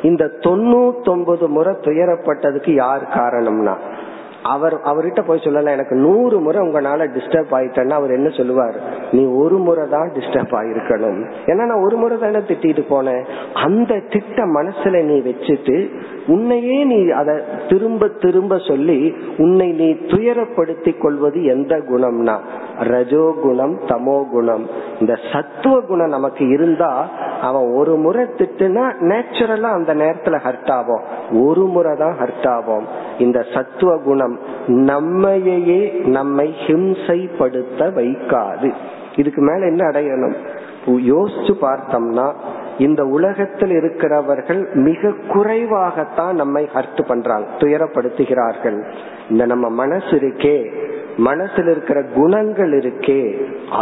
இந்த 99 முறை துயரப்பட்டதுக்கு யார் காரணம்னா, அவர்கிட்ட போய் சொல்லலாம் எனக்கு 100 முறை உங்களால டிஸ்டர்ப் ஆயிட்டேன்னா அவர் என்ன சொல்லுவார்? நீ ஒரு முறை தான் டிஸ்டர்ப் ஆயிருக்கணும், ஏன்னா நான் ஒரு முறை தானே திட்டிட்டு போனேன். அந்த திட்ட மனசுல நீ வச்சுட்டு உன்னையே நீ அதை திரும்ப திரும்ப சொல்லி உன்னை நீ துயரப்படுத்தி கொள்வது எந்த குணம்னா ரஜோகுணம், தமோ குணம். இந்த சத்துவ குணம் நமக்கு இருந்தா அவன் ஒரு முறை திட்டுனா நேச்சுரலா அந்த நேரத்துல ஹர்ட் ஆகும், ஒரு முறை தான் ஹர்ட் ஆகும். இந்த சத்துவ குணம் நம்மையே நம்மை ஹிம்சைப்படுத்த வைக்காது. இதுக்கு மேல என்ன அடையணும்? யோசிச்சு பார்த்தோம்னா இந்த உலகத்தில் இருக்கிறவர்கள் மிக குறைவாகத்தான் நம்மை ஹர்ட் பண்றாங்க, துயரப்படுத்துகிறார்கள். இந்த நம்ம மனசு இருக்கே, மனசில் இருக்கிற குணங்கள் இருக்கே,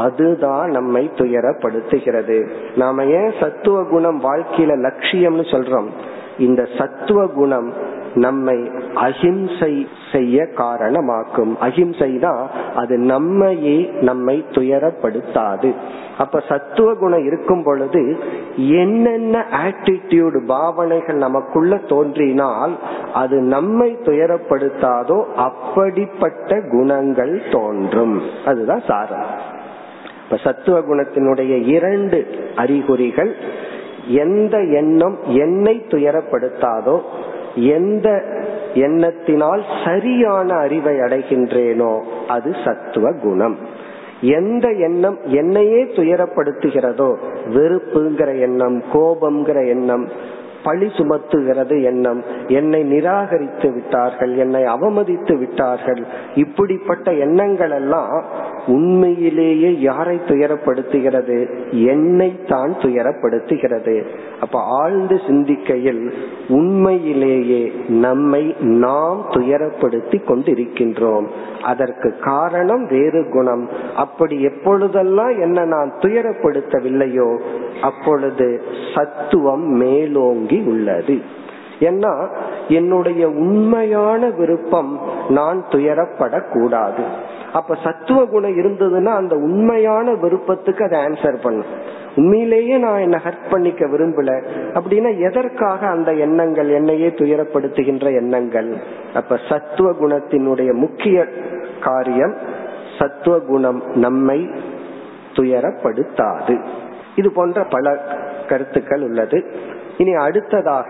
அதுதான் நம்மை துயரப்படுத்துகிறது. நாம ஏன் சத்துவ குணம் வாழ்க்கையில லட்சியம்னு சொல்றோம்? இந்த சத்துவ குணம் நம்மை அஹிம்சை செய்ய காரணமாக்கும். அஹிம்சை தான் அது, நம்மையே நம்மை துயரப்படுத்தாது. அப்ப சத்துவ குணம் இருக்கும் பொழுது என்னென்ன ஆட்டிடியூட், பாவனைகள் நமக்குள்ள தோன்றினால் அது நம்மை துயரப்படுத்தாதோ அப்படிப்பட்ட குணங்கள் தோன்றும். அதுதான் சாரம். இப்ப சத்துவ குணத்தினுடைய 2 அறிகுறிகள், எந்த எண்ணம் என்னை துயரப்படுத்தாதோ, எந்த எண்ணத்தினால் சரியான அறிவை அடைகின்றேனோ அது சத்துவ குணம். எந்த எண்ணம் என்னையே துயரப்படுத்துகிறதோ, வெறுப்புங்கிற எண்ணம், கோபம்ங்கிற எண்ணம், பழி சுமத்துகிறது எண்ணம், என்னை நிராகரித்து விட்டார்கள், என்னை அவமதித்து விட்டார்கள், இப்படிப்பட்ட எண்ணங்கள் எல்லாம் உண்மையிலேயே யாரை துயரப்படுத்துகிறது? என்னை தான் துயரப்படுத்துகிறது. அப்ப ஆழ்ந்து சிந்திக்கையில் உண்மையிலேயே நம்மை நாம் துயரப்படுத்தி கொண்டிருக்கின்றோம், அதற்கு காரணம் வேறு குணம். அப்படி எப்பொழுதெல்லாம் என்னை நான் துயரப்படுத்தவில்லையோ அப்பொழுது சத்துவம் மேலோங்கி உள்ளது. ஏன்னா என்னுடைய உண்மையான விருப்பம் நான் துயரப்படக்கூடாது. அப்ப சத்துவ குணம் இருந்ததுன்னா அந்த உண்மையான விருப்பத்துக்கு அதை ஆன்சர் பண்ணும். உண்மையிலேயே நான் என்ன ஹர்ட் பண்ணிக்க விரும்பல அப்படின்னா எதற்காக அந்த எண்ணங்கள், என்னையே துயரப்படுத்துகின்ற எண்ணங்கள்? அப்ப சத்துவ குணத்தினுடைய முக்கிய காரியம், சத்துவ குணம் நம்மை துயரப்படுத்தாது. இது போன்ற பல கருத்துக்கள் உள்ளது. இனி அடுத்ததாக,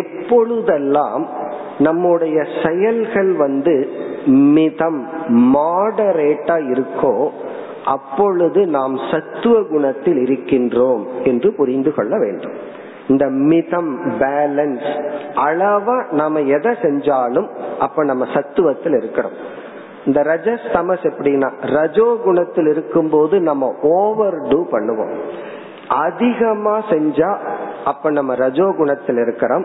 எப்பொழுதெல்லாம் நம்முடைய செயல்கள் மிதம் மாடரேட்டா இருக்கோ அப்பொழுது நாம் சத்துவ குணத்தில் இருக்கின்றோம் என்று புரிந்து கொள்ள வேண்டும். இந்த மிதம் பேலன்ஸ் அளவா நாம எதை செஞ்சாலும் அப்ப நம்ம சத்துவத்தில் இருக்கிறோம். இந்த ரஜஸ் தமஸ் எப்படின்னா ரஜோ குணத்தில் இருக்கும் போது நம்ம ஓவர் டூ பண்ணுவோம். அதிகமா செஞ்சா அப்ப நம்ம ரஜோ குணத்தில் இருக்கிறோம்,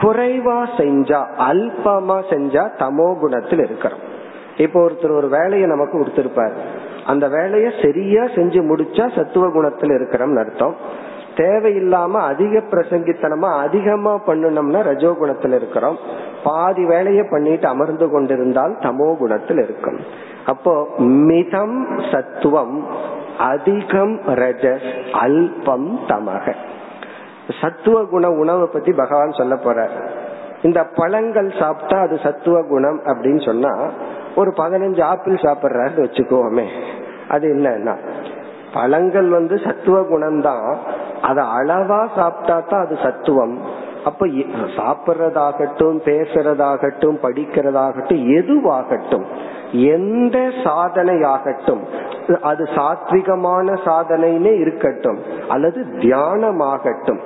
குறைவா செஞ்சா அல்பமா செஞ்சா தமோ குணத்தில் இருக்கிறோம். இப்போ ஒருத்தர் ஒரு வேலையை நமக்கு கொடுத்திருப்பாரு, அந்த வேலையை சரியா செஞ்சு முடிச்சா சத்துவ குணத்தில் இருக்கிறோம்னு அர்த்தம். தேவையில்லாம அதிக பிரசங்கித்தனமா அதிகமா பண்ணணும்னா ரஜோ குணத்தில் இருக்கிறோம். பாதி வேலையை பண்ணிட்டு அமர்ந்து கொண்டிருந்தால் தமோ குணத்தில் இருக்கும். அப்போ மிதம் சத்துவம், அதிகம் ரஜஸ், அல்பம் தமக. சத்துவ குண உணவை பத்தி பகவான் சொல்ல போறார். இந்த பழங்கள் சாப்பிட்டா அது சத்துவ குணம் அப்படின்னு சொன்னா, ஒரு 15 ஆப்பிள் சாப்பிட்றாரு வச்சுக்கோமே, அது என்னன்னா பழங்கள் சத்துவ குணம் தான். அத அளவா சாப்பிட்டா தான் அது சத்துவம். அப்ப சாப்பிட்றதாகட்டும், பேசுறதாகட்டும், படிக்கிறதாகட்டும், எதுவாகட்டும், எந்த சாதனையாகட்டும், அது சாத்விகமான சாதனைன்னு இருக்கட்டும் அல்லது தியானமாகட்டும்,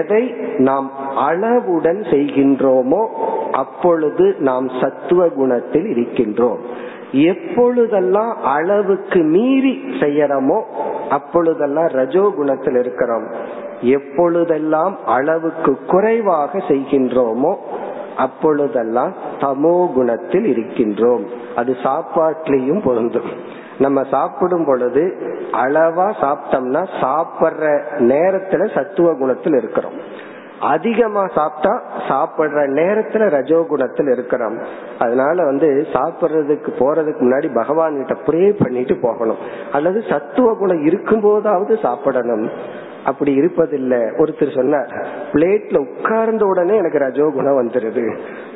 எதை நாம் அளவுடன் செய்கின்றோமோ அப்பொழுது நாம் சத்துவ குணத்தில் இருக்கின்றோம். எப்பொழுதெல்லாம் அளவுக்கு மீறி செய்யறோமோ அப்பொழுதெல்லாம் ரஜோ குணத்தில் இருக்கிறோம். எப்பொழுதெல்லாம் அளவுக்கு குறைவாக செய்கின்றோமோ அப்பொழுதெல்லாம் தமோ குணத்தில் இருக்கின்றோம். அது சாப்பாட்டிலையும் பொருந்தும். நம்ம சாப்பிடும் பொழுது அளவா சாப்பிட்டோம்னா சாப்பிட்ற நேரத்துல சத்துவ குணத்தில் இருக்கிறோம், அதிகமா சாப்பிட்டா சாப்பிடுற நேரத்துல ரஜோ குணத்தில் இருக்கிறோம். அதனால சாப்பிடுறதுக்கு போறதுக்கு முன்னாடி பகவான் கிட்ட ப்ரே பண்ணிட்டு போகணும், அல்லது சத்துவ குணம் இருக்கும் போதாவது சாப்பிடணும். அப்படி இருப்பதில்ல. ஒருத்தர் சொன்னார், பிளேட்ல உட்கார்ந்த உடனே எனக்கு ரஜோ குணம் வந்துருது,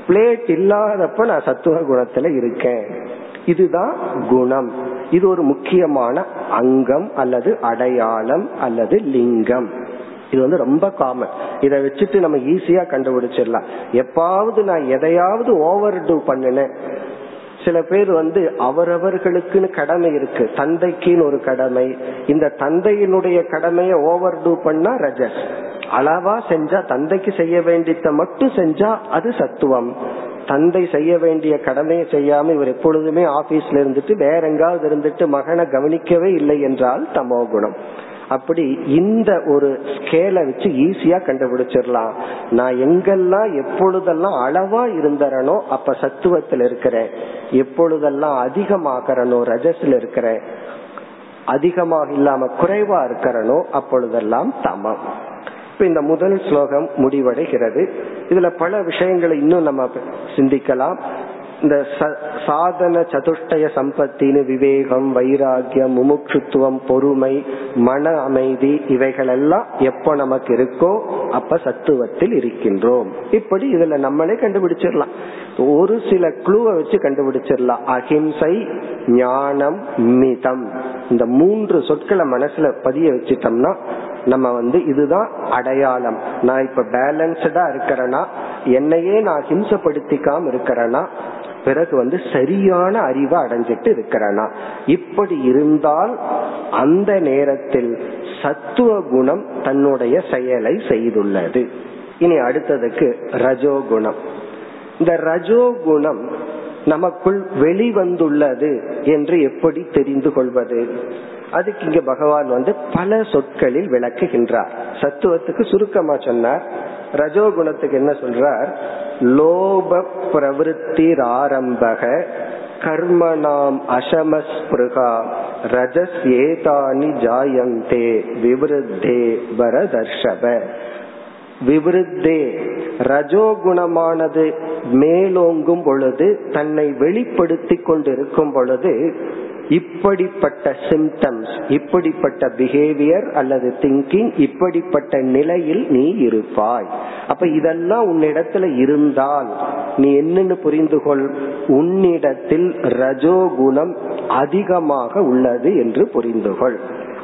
பிளேட் இல்லாதப்ப நான் சத்துவ குணத்துல இருக்கேன். இதுதான் குணம். இது ஒரு முக்கியமான அங்கம் அல்லது அடையாளம் அல்லது லிங்கம். இது ரொம்ப காமன். இதை வச்சுட்டு நம்ம ஈஸியா கண்டுபிடிச்சிடலாம். எப்பாவது நான் எதையாவது ஓவர் டூ பண்ணினேன். சில பேர் அவரவர்களுக்குன்னு கடமை இருக்கு, தந்தைக்குன்னு ஒரு கடமை, இந்த தந்தையினுடைய கடமையை ஓவர் டூ பண்ணா ரஜஸ். அளவா செஞ்சா, தந்தைக்கு செய்ய வேண்டியத மட்டும் செஞ்சா அது சத்துவம். தந்தை செய்ய வேண்டிய கடமையை செய்யாம இவர் எப்பொழுதுமே ஆபீஸ்ல இருந்துட்டு வேற எங்காவது இருந்துட்டு மகனை கவனிக்கவே இல்லை என்றால் தமோ குணம். அப்படி இந்த ஒரு ஸ்கேலை வச்சு ஈஸியா கண்டுபிடிச்சிடலாம். நான் எங்கெல்லாம் எப்பொழுதெல்லாம் அளவா இருந்தறனோ அப்ப சத்துவத்துல இருக்கிறேன், எப்பொழுதெல்லாம் அதிகமாகறனோ ரஜஸ்ல இருக்கிறேன், அதிகமாக இல்லாம குறைவா இருக்கிறனோ அப்பொழுதெல்லாம் தமம். இப்ப இந்த முதல் ஸ்லோகம் முடிவடைகிறது. இதுல பல விஷயங்களை இன்னும் நம்ம சிந்திக்கலாம். இந்த சாதன சதுஷ்டய சம்பத்தின்னு விவேகம், வைராகியம், முமுட்சுத்துவம், பொறுமை, மன அமைதி, இவைகளெல்லாம் எப்ப நமக்கு இருக்கோ அப்ப சத்துவத்தில் இருக்கின்றோம். இப்படி இதுல நம்மளே கண்டுபிடிச்சிடலாம். ஒரு சில க்ளூவை வச்சு கண்டுபிடிச்சிடலாம். அஹிம்சை, ஞானம், மிதம், இந்த 3 சொற்களை மனசுல பதிய வச்சுட்டோம்னா நம்ம இதுதான் அடையாளம். நான் இப்ப பேலன்ஸ்டா இருக்கிறேனா, என்னையே நான் ஹிம்சப்படுத்திக்காம இருக்கிறேனா, பிறகு சரியான அறிவை அடைஞ்சிட்டு இருக்கிறேனா, இப்படி இருந்தால் அந்த நேரத்தில் சத்துவ குணம் தன்னுடைய செயலை செய்துள்ளது. இனி அடுத்ததுக்கு ரஜோகுணம். இந்த ரஜோகுணம் நமக்குள் வெளிவந்துள்ளது என்று எப்படி தெரிந்து கொள்வது? அதுக்கு இங்க பகவான் பல சொற்களில் விளக்குகின்றார். சத்துவத்துக்கு சுருக்கமா சொன்னார், ரஜோகுணத்துக்கு என்ன சொல்றார்? லோப பிரவருத்தி ஆரம்பக கர்மணாம் அசமஸ்பிருகா ரஜஸ் ஏதானி ஜாயந்தே விவருத்தே வரதர்ஷப. விவருத்தே ரஜோகுணமானது மேலோங்கும் பொழுது, தன்னை வெளிப்படுத்தி கொண்டிருக்கும் பொழுது, இப்படிப்பட்ட சிம்டம்ஸ், இப்படிப்பட்ட பிஹேவியர் அல்லது திங்கிங், இப்படிப்பட்ட நிலையில் நீ இருப்பாய். அப்ப இதெல்லாம் உன்னிடத்துல இருந்தால் நீ என்னன்னு புரிந்து கொள், உன்னிடத்தில் ரஜோகுணம் அதிகமாக உள்ளது என்று புரிந்து கொள்.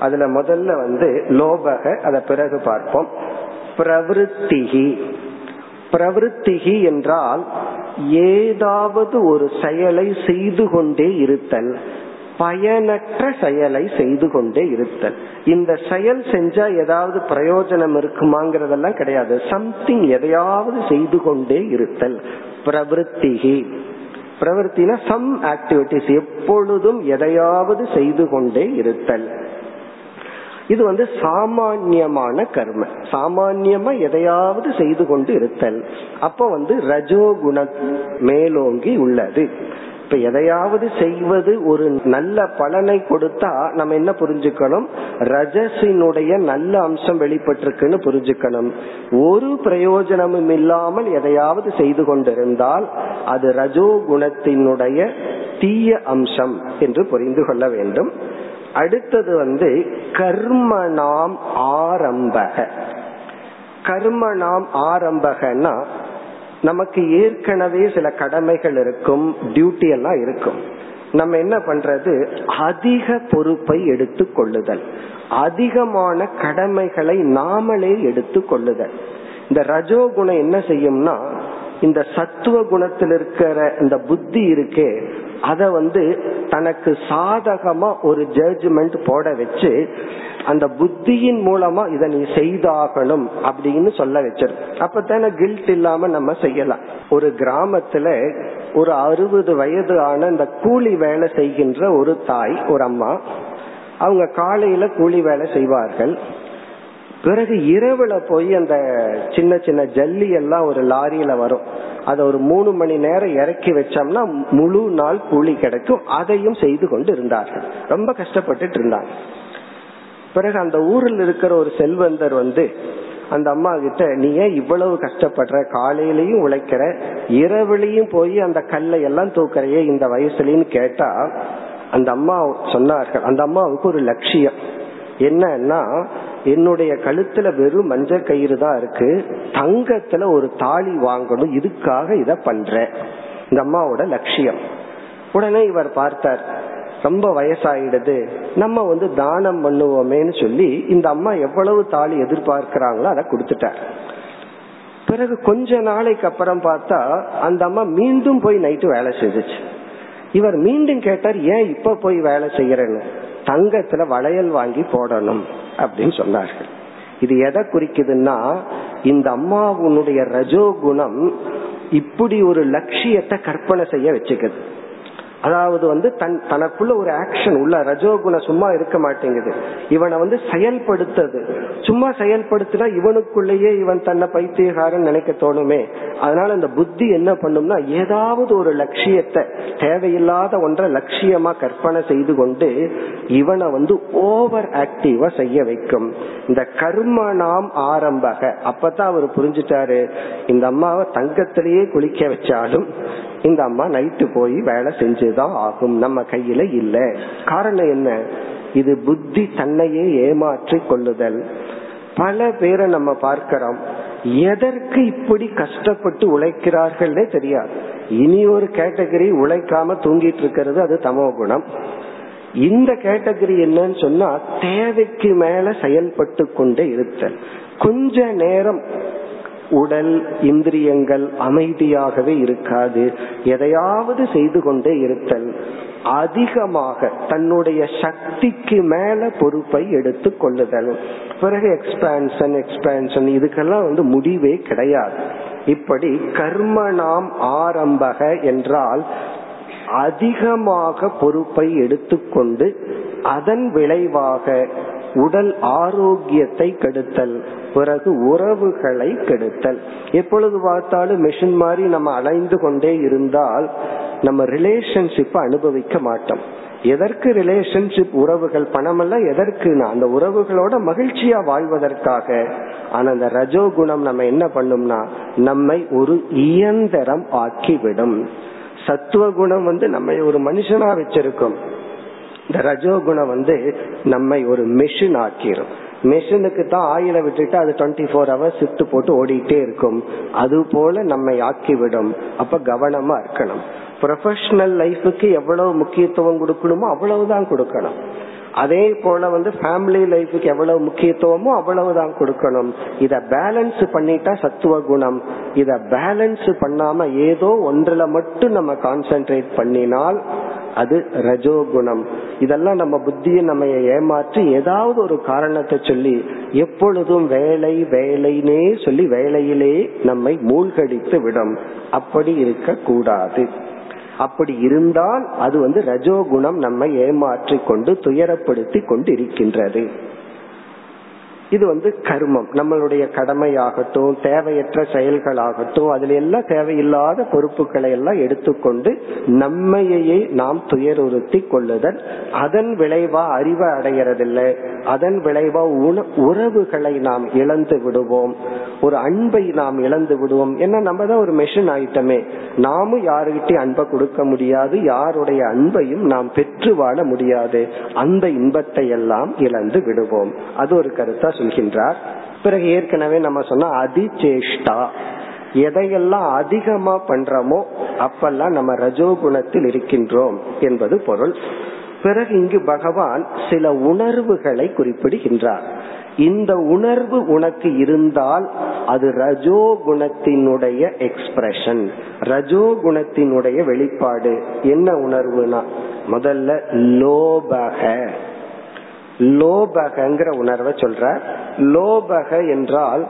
அதுல முதல்ல லோபக, அத பிறகு பார்ப்போம். பிரவிருத்திகி, பிரவிருத்திகி என்றால் ஏதாவது ஒரு செயலை செய்து கொண்டே இருத்தல். பயனற்ற செயலை செய்து கொண்டே இருத்தல். இந்த செயல் செஞ்சா ஏதாவது பிரயோஜனம் இருக்குமாங்கிறதெல்லாம் கிடையாது. சம்திங் எதையாவது செய்து கொண்டே இருத்தல். பிரவருத்திகி, பிரவருத்தினா சம் ஆக்டிவிட்டிஸ், எப்பொழுதும் எதையாவது செய்து கொண்டே இருத்தல். இது வந்து சாமான்யமான கர்ம, சாமான்யமா எதையாவது செய்து கொண்டு இருத்தல். அப்ப வந்து ரஜோகுண மேலோங்கி உள்ளது. இப்ப எதையாவது செய்வது ஒரு நல்ல பலனை கொடுத்தா நம்ம என்ன புரிஞ்சுக்கணும்? ரஜசினுடைய நல்ல அம்சம் வெளிப்பட்டிருக்குன்னு புரிஞ்சுக்கணும். ஒரு பிரயோஜனமும் இல்லாமல் எதையாவது செய்து கொண்டிருந்தால் அது ரஜோகுணத்தினுடைய தீய அம்சம் என்று புரிந்து கொள்ள வேண்டும். அடுத்தது வந்து கர்மணாம் ஆரம்பக. கர்மணாம் ஆரம்பகன்னா நமக்கு ஏற்கனவே சில கடமைகள் இருக்கும், டியூட்டி எல்லாம் இருக்கும். நம்ம என்ன பண்றது? அதிக பொறுப்பை எடுத்து கொள்ளுதல், அதிகமான கடமைகளை நாமளே எடுத்து கொள்ளுதல். இந்த ரஜோகுணம் என்ன செய்யும்னா, இந்த சத்துவ குணத்தில் இருக்கிற இந்த புத்தி இருக்கே, அத வந்து தனக்கு சாதகமா ஒரு ஜட்ஜ்மெண்ட் போட வச்சு அந்த புத்தியின் மூலமா இத நீ செய்தாகணும் அப்படின்னு சொல்ல வச்சிருக்கு. அப்பதான கில்ட் இல்லாம நம்ம செய்யலாம். ஒரு கிராமத்துல ஒரு 60 வயது ஆன இந்த கூலி வேலை செய்கின்ற ஒரு தாய், ஒரு அம்மா, அவங்க காலையில கூலி வேலை செய்வார்கள். பிறகு இரவுல போய் அந்த சின்ன சின்ன ஜல்லி எல்லாம் ஒரு லாரியில வரும், அதை ஒரு 3 மணி நேரம் இறக்கி வச்சோம்னா முழு நாள் கூலி கிடைக்கும். அதையும் செய்து கொண்டு இருந்தார்கள், ரொம்ப கஷ்டப்பட்டுட்டு இருந்தாங்க. பிறகு அந்த ஊரில் இருக்கிற ஒரு செல்வந்தர் வந்து அந்த அம்மா கிட்ட, நீ ஏன் இவ்வளவு கஷ்டப்படுற, காலையிலயும் உழைக்கிற இரவுலையும் போய் அந்த கல்லை எல்லாம் தூக்கறையே இந்த வயசுலன்னு கேட்டா, அந்த அம்மா சொன்னார்கள், அந்த அம்மாவுக்கு ஒரு லட்சியம் என்னன்னா, என்னுடைய கழுத்துல வெறும் மஞ்சள் கயிறு தான் இருக்கு, தங்கத்துல ஒரு தாலி வாங்கணும், இதுக்காக இத பண்ற, இந்த அம்மாவோட லட்சியம். உடனே இவர் பார்த்தார், ரொம்ப வயசாயிடுது, நம்ம வந்து தானம் பண்ணுவோமேன்னு சொல்லி இந்த அம்மா எவ்வளவு தாலி எதிர்பார்க்கிறாங்களோ அதை கொடுத்துட்டார். பிறகு கொஞ்ச நாளைக்கு அப்புறம் பார்த்தா அந்த அம்மா மீண்டும் போய் நைட்டு வேலை செஞ்சுச்சு. இவர் மீண்டும் கேட்டார், ஏன் இப்ப போய் வேலை செய்யறேன்னு. தங்கத்துல வளையல் வாங்கி போடணும் அப்படின்னு சொன்னார்கள். இது எதை குறிக்குதுன்னா, இந்த அம்மாவுடைய ரஜோகுணம் இப்படி ஒரு லட்சியத்தை கற்பனை செய்ய வச்சுக்குது. அதாவது வந்து தனக்குள்ள ஒரு ஆக்ஷன் உள்ள ரஜோகுணம் சும்மா இருக்க மாட்டேங்குது, இவனை வந்து செயல்படுத்தது. சும்மா செயல்படுத்தினா இவனுக்குள்ளேயே இவன் தன்னை பைத்தியகாரன் நினைக்க தோணுமே. அதனால இந்த புத்தி என்ன பண்ணும்னா, ஏதாவது ஒரு லட்சியத்தை, தேவையில்லாத ஒன்றை லட்சியமா கற்பனை செய்து கொண்டு இவனை வந்து ஓவர் ஆக்டிவா செய்ய வைக்கும். இந்த கர்மணாம் ஆரம்பக. அப்பதான் அவர் புரிஞ்சுட்டாரு, இந்த அம்மாவை தங்கத்திலேயே குளிக்க வச்சாலும் இந்த அம்மா நைட்டு போய் வேலை செஞ்சுதான் ஆகும், நம்ம கையில இல்ல. காரணம் என்ன? இது புத்தி தன்னையே ஏமாற்றி கொள்ளுதல். பல பேரை நம்ம பார்க்கிறோம், எதற்கு இப்படி கஷ்டப்பட்டு உழைக்கிறார்கள்னே தெரியாது. இனி ஒரு கேட்டகரி உழைக்காம தூங்கிட்டு இருக்கிறது, அது தமோ குணம். இந்த கேட்டகரி என்னன்னு சொன்னா, தேவைக்கு மேல செயல்பட்டு கொண்டே இருத்தல். கொஞ்ச நேரம் உடல் இந்திரியங்கள் அமைதியாகவே இருக்காது, எதையாவது செய்து கொண்டே இருத்தல். அதிகமாக தன்னுடைய சக்திக்கு மேல பொறுப்பை எடுத்து கொள்ளுதல். பிறகு எக்ஸ்பேன்ஷன் இதுக்கெல்லாம் வந்து முடிவே கிடையாது. இப்படி கர்மணாம் ஆரம்பக என்றால் அதிகமாக பொறுப்பை எடுத்துக்கொண்டு அதன் விளைவாக உடல் ஆரோக்கியத்தை கெடுத்தல், பிறகு உறவுகளை கெடுத்தல். எப்பொழுது பார்த்தாலும் மிஷின் மாதிரி நம்ம அலைந்து கொண்டே இருந்தால் நம்ம ரிலேஷன்ஷிப்பை அனுபவிக்க மாட்டோம். எதற்கு ரிலேஷன்ஷிப், உறவுகள், பணமெல்லாம் எதற்குனா அந்த உறவுகளோட மகிழ்ச்சியா வாழ்வதற்காக. ஆனா அந்த ரஜோகுணம் நம்ம என்ன பண்ணும்னா, நம்மை ஒரு இயந்திரம் ஆக்கிவிடும். சத்துவகுணம் வந்து நம்ம ஒரு மனுஷனா வச்சிருக்கும், இந்த ரஜோகுணம் வந்து நம்மை ஒரு மெஷின் ஆக்கிரும். மெஷினுக்கு தான் ஆயில விட்டுட்டு அது 24 hours ஷிஃப்ட் போட்டு ஓடிட்டே இருக்கும், அது போல நம்மை ஆக்கிவிடும். அப்ப கவனமா இருக்கணும். ப்ரொபஷனல் லைஃபுக்கு எவ்வளவு முக்கியத்துவம் கொடுக்கணுமோ அவ்வளவுதான் கொடுக்கணும். அதே போல வந்து ஃபேமிலி லைஃபுக்கு எவ்வளவு முக்கியத்துவமோ அவ்வளவுதான் கொடுக்கணும். இத பேலன்ஸ் பண்ணிட்டா சத்துவ குணம். இத பேலன்ஸ் பண்ணாம ஏதோ ஒன்றுல மட்டும் நம்ம கான்சென்ட்ரேட் பண்ணினால் அது ரஜோகுணம். இதெல்லாம் நம்ம புத்தியை நம்ம ஏமாற்றி ஏதாவது ஒரு காரணத்தை சொல்லி எப்பொழுதும் வேலை வேலைனே சொல்லி வேலையிலே நம்மை மூழ்கடித்து விடும். அப்படி இருக்க கூடாது. அப்படி இருந்தால் அது ரஜோகுணம் நம்மை ஏமாற்றி கொண்டு துயரப்படுத்தி கொண்டு இருக்கின்றது. இது கர்மம், நம்மளுடைய கடமையாகட்டும் தேவையற்ற செயல்களாகட்டும் அதுல எல்லாம் தேவையில்லாத பொறுப்புகளை எல்லாம் எடுத்துக்கொண்டு நம்மையே நாம் துயருறுத்தி கொள்ளுதல். அதன் விளைவா அறிவை அடையறதில்லை, அதன் விளைவா உறவுகளை நாம் இழந்து விடுவோம், ஒரு அன்பை நாம் இழந்து விடுவோம். ஏன்னா நம்ம தான் ஒரு மெஷின் ஆயிட்டமே, நாமும் யாருகிட்டையும் அன்பை கொடுக்க முடியாது, யாருடைய அன்பையும் நாம் பெற்று வாழ முடியாது, அந்த இன்பத்தை எல்லாம் இழந்து விடுவோம். அது ஒரு கருத்தா சொல்கின்றார். பிறகு ஏற்கனவே நம்ம சொன்ன அதிசேஷ்டா, எதையெல்லாம் அதிகமா பண்றோமோ அப்பெல்லாம் நம்ம ரஜோகுணத்தில் இருக்கின்றோம் என்பது பொருள். பிறகு இங்கு பகவான் சில உணர்வுகளை குறிப்பிடுகின்றார். இந்த உணர்வு உனக்கு இருந்தால் அது ரஜோகுணத்தினுடைய எக்ஸ்பிரஷன், ரஜோகுணத்தினுடைய வெளிப்பாடு. என்ன உணர்வுனா முதல்ல லோபக, லோபகங்கிற உணர்வை சொல்ற. லோபக என்றால்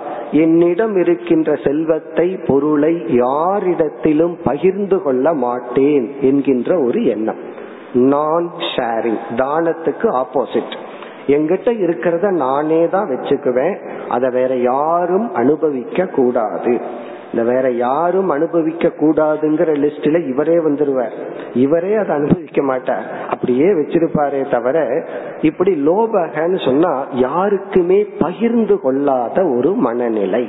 என்னிடம் இருக்கின்ற செல்வத்தை பொருளை யாரிடத்திலும் பகிர்ந்து கொள்ள மாட்டேன் என்கின்ற ஒரு எண்ணம். நான் ஷேரிங், தானத்துக்கு ஆப்போசிட். எங்கிட்ட இருக்கிறத நானே தான் வச்சுக்குவேன், அதை வேற யாரும் அனுபவிக்க கூடாது. இந்த வேற யாரும் அனுபவிக்க கூடாதுங்கிற லிஸ்ட்ல இவரே வந்துருவார், இவரே அதை அனுபவிக்க மாட்டார், அப்படியே வச்சிருப்பாரே தவிர. இப்படி லோபகன்னு சொன்னா யாருக்குமே பகிர்ந்து கொள்ளாத ஒரு மனநிலை.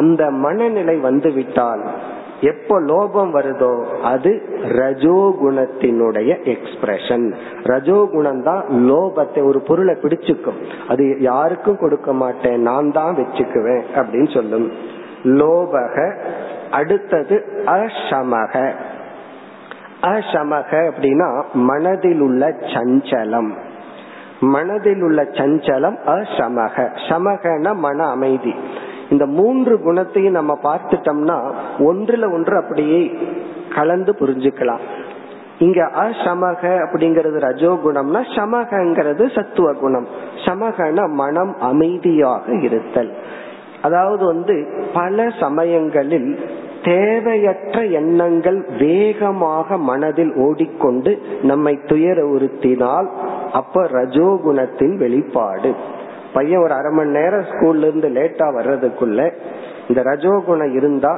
அந்த மனநிலை வந்துவிட்டால் எப்போ லோபம் வருதோ அது ரஜோகுணத்தினுடைய எக்ஸ்பிரஷன். ரஜோகுணம் தான் லோபத்தை, ஒரு பொருளை பிடிச்சுக்கும், அது யாருக்கும் கொடுக்க மாட்டேன், நான் தான் வச்சுக்குவேன் அப்படின்னு சொல்லும் லோபக. அடுத்தது அசமக. அசமக அப்படின்னா மனதில் உள்ள சஞ்சலம். மனதில் உள்ள சஞ்சலம் அசமக. சமகன மன அமைதி. இந்த மூன்று குணத்தையும் நம்ம பார்த்துட்டோம்னா ஒன்றுல ஒன்று அப்படியே கலந்து புரிஞ்சுக்கலாம். இங்க அசமக அப்படிங்கறது ரஜோகுணம்னா சமகங்கிறது சத்துவ குணம். சமகன மனம் அமைதியாக இருத்தல். அதாவது பல சமயங்களில் தேவையற்ற எண்ணங்கள் வேகமாக மனதில் ஓடிக்கொண்டு நம்மை துயர உறுத்தினால் அப்ப ரஜோகுணத்தின் வெளிப்பாடு. பையன் ஒரு அரை மணி நேரம் ஸ்கூல்ல இருந்து லேட்டா வர்றதுக்குள்ள இந்த ரஜோகுணம் இருந்தா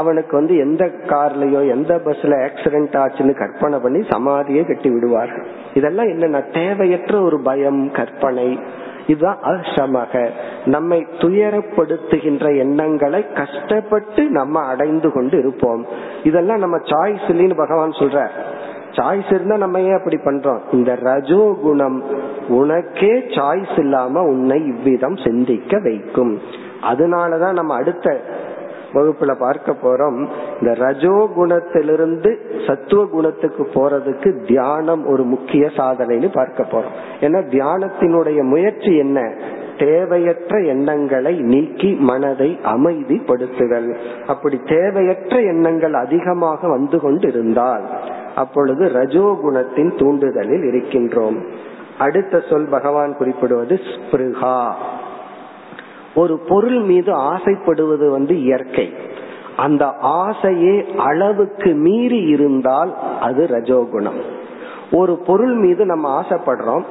அவனுக்கு எந்த கார்லயோ எந்த பஸ்ல ஆக்சிடென்ட் ஆச்சுன்னு கற்பனை பண்ணி சமாதியை கட்டி விடுவார். இதெல்லாம் என்னன்னா தேவையற்ற ஒரு பயம், கற்பனை. இதுதான் அசமக. நம்மை துயரப்படுத்துகின்ற எண்ணங்களை கஷ்டப்பட்டு நம்ம அடைந்து கொண்டு இருப்போம். இதெல்லாம் நம்ம சாய்ஸ் இல்லைன்னு பகவான் சொல்ற. சாய்ஸ் இருந்தா நம்ம ஏன் அப்படி பண்றோம்? இந்த ரஜோகுணம் உனக்கே சாய்ஸ் இல்லாம உன்னை இவ்விதம் சிந்திக்க வைக்கும். அதனாலதான் நம்ம அடுத்த வகுப்புல பார்க்க போறோம். இந்த ரஜோகுணத்திலிருந்து சத்துவ குணத்துக்கு போறதுக்கு தியானம் ஒரு முக்கிய சாதனைன்னு பார்க்க போறோம். ஏன்னா தியானத்தினுடைய முயற்சி என்ன? தேவையற்ற எண்ணங்களை நீக்கி மனதை அமைதிப்படுத்துதல். அப்படி தேவையற்ற எண்ணங்கள் அதிகமாக வந்து கொண்டிருந்தால் அப்பொழுது ரஜோகுணத்தின் தூண்டுதலில் இருக்கின்றோம். அடுத்த சொல் பகவான் குறிப்பிடுவது ஸ்பிருஹா. ஒரு பொருள் மீது ஆசைப்படுவது இயற்கை. அந்த ஆசையே அளவுக்கு மீறி இருந்தால் அது ரஜோகுணம். ஒரு பொருள் மீது நம்ம ஆசைப்படுறோம்,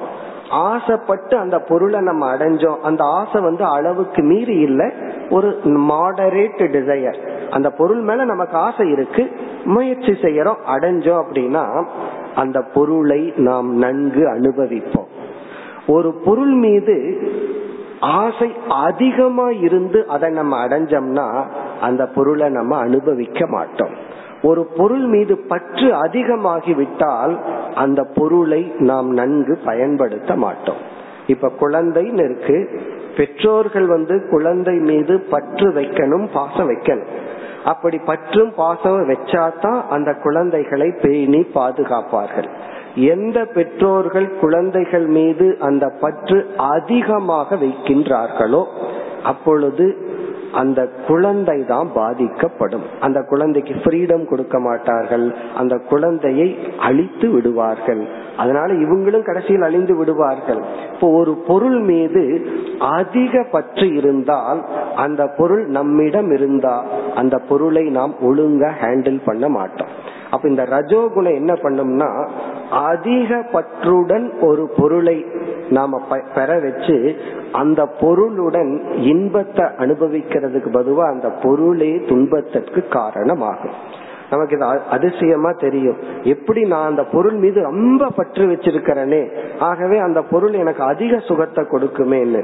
ஆசைப்பட்டு அந்த பொருளை நம்ம அடைஞ்சோம். அந்த ஆசை அளவுக்கு மீறி இல்லை, ஒரு மாடரேட் டிசையர். அந்த பொருள் மேல நமக்கு ஆசை இருக்கு, முயற்சி செய்யறோம், அடைஞ்சோம் அப்படின்னா அந்த பொருளை நாம் நன்கு அனுபவிப்போம். ஒரு பொருள் மீது ஆசை அதிகமா இருந்து அதை நம்ம அடைஞ்சோம்னா அந்த பொருளை நம்ம அனுபவிக்க மாட்டோம். ஒரு பொருள் மீது பற்று அதிகமாகி விட்டால் அந்த பொருளை நாம் நன்கு பயன்படுத்த மாட்டோம். இப்ப குழந்தைன்னு இருக்கு, பெற்றோர்கள் குழந்தை மீது பற்று வைக்கணும், பாசம் வைக்கணும். அப்படி பற்றும் பாசம் வச்சாதான் அந்த குழந்தைகளை பேணி பாதுகாப்பார்கள். எந்த பெற்றோர்கள் குழந்தைகள் மீது அந்த பற்று அதிகமாக வைக்கின்றார்களோ அப்பொழுது அந்த குழந்தை தான் பாதிக்கப்படும். அந்த குழந்தைக்கு ஃப்ரீடம் கொடுக்க மாட்டார்கள், அந்த குழந்தையை அழித்து விடுவார்கள். அதனால இவங்களும் கடைசியில் அழிந்து விடுவார்கள். இப்போ ஒரு பொருள் மீது அதிக பற்று இருந்தால், அந்த பொருள் நம்மிடம் இருந்தா அந்த பொருளை நாம் ஒழுங்கா ஹேண்டில் பண்ண மாட்டோம். அப்ப இந்த ரஜோகுணம் என்ன பண்ணும்னா, அதிக பற்றுடன் ஒரு பொருளை நாம பெற வச்சு அந்த பொருளுடன் இன்பத்தை அனுபவிக்கிறதுக்கு பதுவா அந்த பொருளே துன்பத்திற்கு காரணமாகும். நமக்கு இது அதிசயமா தெரியும், எப்படி நான் அந்த பொருள் மீது ரொம்ப பற்று வச்சிருக்கிறேனே, ஆகவே அந்த பொருள் எனக்கு அதிக சுகத்தை கொடுக்குமேன்னு.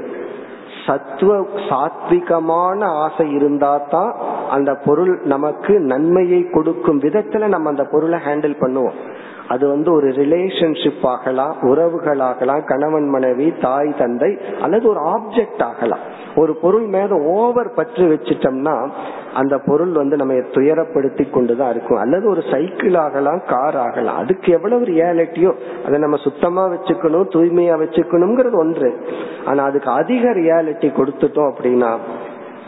சத்துவ சாத்விகமான ஆசை இருந்தா தான் அந்த பொருள் நமக்கு நன்மையை கொடுக்கும் விதத்துல நம்ம அந்த பொருளை ஹேண்டில் பண்ணுவோம். அது வந்து ஒரு ரிலேஷன்ஷிப் ஆகலாம், உறவுகளாகலாம், கணவன் மனைவி, தாய் தந்தை, அல்லது ஒரு ஆப்ஜெக்ட் ஆகலாம். ஒரு பொருள் மேல ஓவர் பற்று வச்சிட்டோம்னா அந்த பொருள் வந்து நம்ம துயரப்படுத்தி கொண்டுதான் இருக்கும். அல்லது ஒரு சைக்கிள் ஆகலாம், கார் ஆகலாம். அதுக்கு எவ்வளவு ரியாலிட்டியோ அதை நம்ம சுத்தமா வச்சுக்கணும், தூய்மையா வச்சுக்கணும்ங்கிறது ஒன்று. ஆனா அதுக்கு அதிக ரியாலிட்டி கொடுத்துட்டோம் அப்படின்னா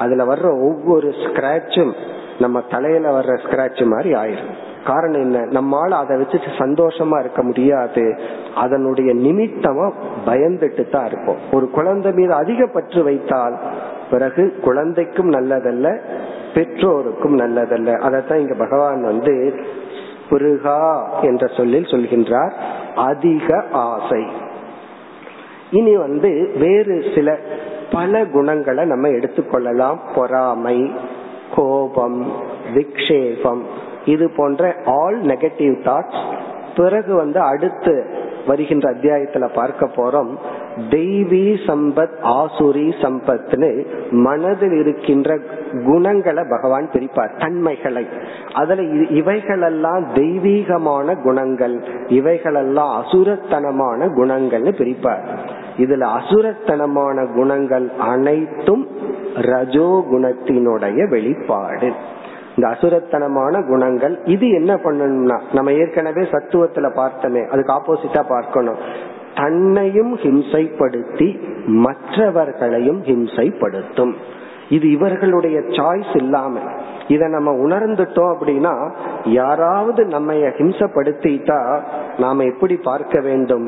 அதுல வர்ற ஒவ்வொரு ஸ்கிராச்சும் நம்ம தலையில வர்ற ஸ்கிராட்ச் மாதிரி ஆயிரும். காரணம் என்ன, நம்மால அதை வச்சுட்டு சந்தோஷமா இருக்க முடியாது, அதனுடைய நிமித்தமா பயந்துட்டு தான் இருப்போம். ஒரு குழந்தை மீது அதிக பற்று வைத்தால் பிறகு குழந்தைக்கும் நல்லதல்ல, பெற்றோருக்கும் நல்லதல்ல. அதத்தான் இங்க பகவான் வந்து பிருகா என்ற சொல்லில் சொல்கின்றார், அதிக ஆசை. இனி வந்து வேறு சில பல குணங்களை நம்ம எடுத்துக்கொள்ளலாம். பொறாமை, கோபம், விக்ஷேபம், இது போன்ற ஆல் நெகட்டிவ் தாட்ஸ். பிறகு வந்து அடுத்து வருகின்ற அத்தியாயத்துல பார்க்க போறோம் தெய்வீ சம்பத், ஆசுரி சம்பத்னு மனதில் இருக்கின்ற குணங்களை பகவான் பிரிப்பார், தன்மைகளை. அதுல இவைகளெல்லாம் தெய்வீகமான குணங்கள், இவைகளெல்லாம் அசுரத்தனமான குணங்கள்னு பிரிப்பார். இதுல அசுரத்தனமான குணங்கள் அனைத்தும் ரஜோ குணத்தினுடைய வெளிப்பாடு. இந்த அசுரத்தனமான குணங்கள் இது என்ன பண்ணணும்னா, நம்ம ஏற்கனவே சத்துவத்துல பார்த்தமே, அதுக்கு ஆப்போசிட்டா பார்க்கணும். தன்னையும் ஹிம்சைப்படுத்தி மற்றவர்களையும் ஹிம்சைப்படுத்தும். இது இவர்களுடைய சாய்ஸ் இல்லாம இதை நம்ம உணர்ந்துட்டோம் அப்படின்னா, யாராவது நம்ம ஹிம்சப்படுத்திட்டா நாம எப்படி பார்க்க வேண்டும்,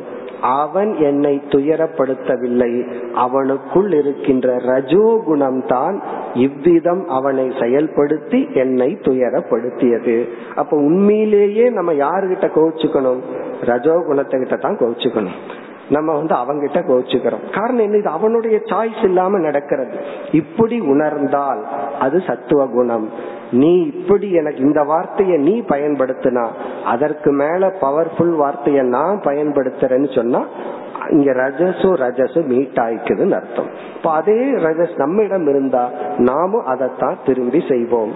அவன் என்னை துயரப்படுத்தவில்லை, அவனுக்குள் இருக்கின்ற ரஜோகுணம் தான் இவ்விதம் அவனை செயல்படுத்தி என்னை துயரப்படுத்தியது. அப்ப உண்மையிலேயே நம்ம யாருகிட்ட கோவிச்சுக்கணும், ரஜோகுணத்தை கிட்ட தான் கோவிச்சுக்கணும். நம்ம வந்து அவங்கிட்ட கோவிச்சுக்கிறோம். காரணம் என்ன, இது அவனுடைய சாய்ஸ் இல்லாம நடக்கிறது. இப்படி உணர்ந்தால் அது சத்துவ குணம். நீ இப்படி எனக்கு இந்த வார்த்தையை நீ பயன்படுத்தினா, அதற்கு மேல பவர்ஃபுல் வார்த்தையை நான் பயன்படுத்துறேன்னு சொன்னா இங்க ரஜசோ ரஜசோ மீட் ஆயிக்குதுன்னு அர்த்தம். இப்ப அதே ரஜஸ் நம்மிடம் இருந்தா நாமும் அதைத்தான் திரும்பி செய்வோம்.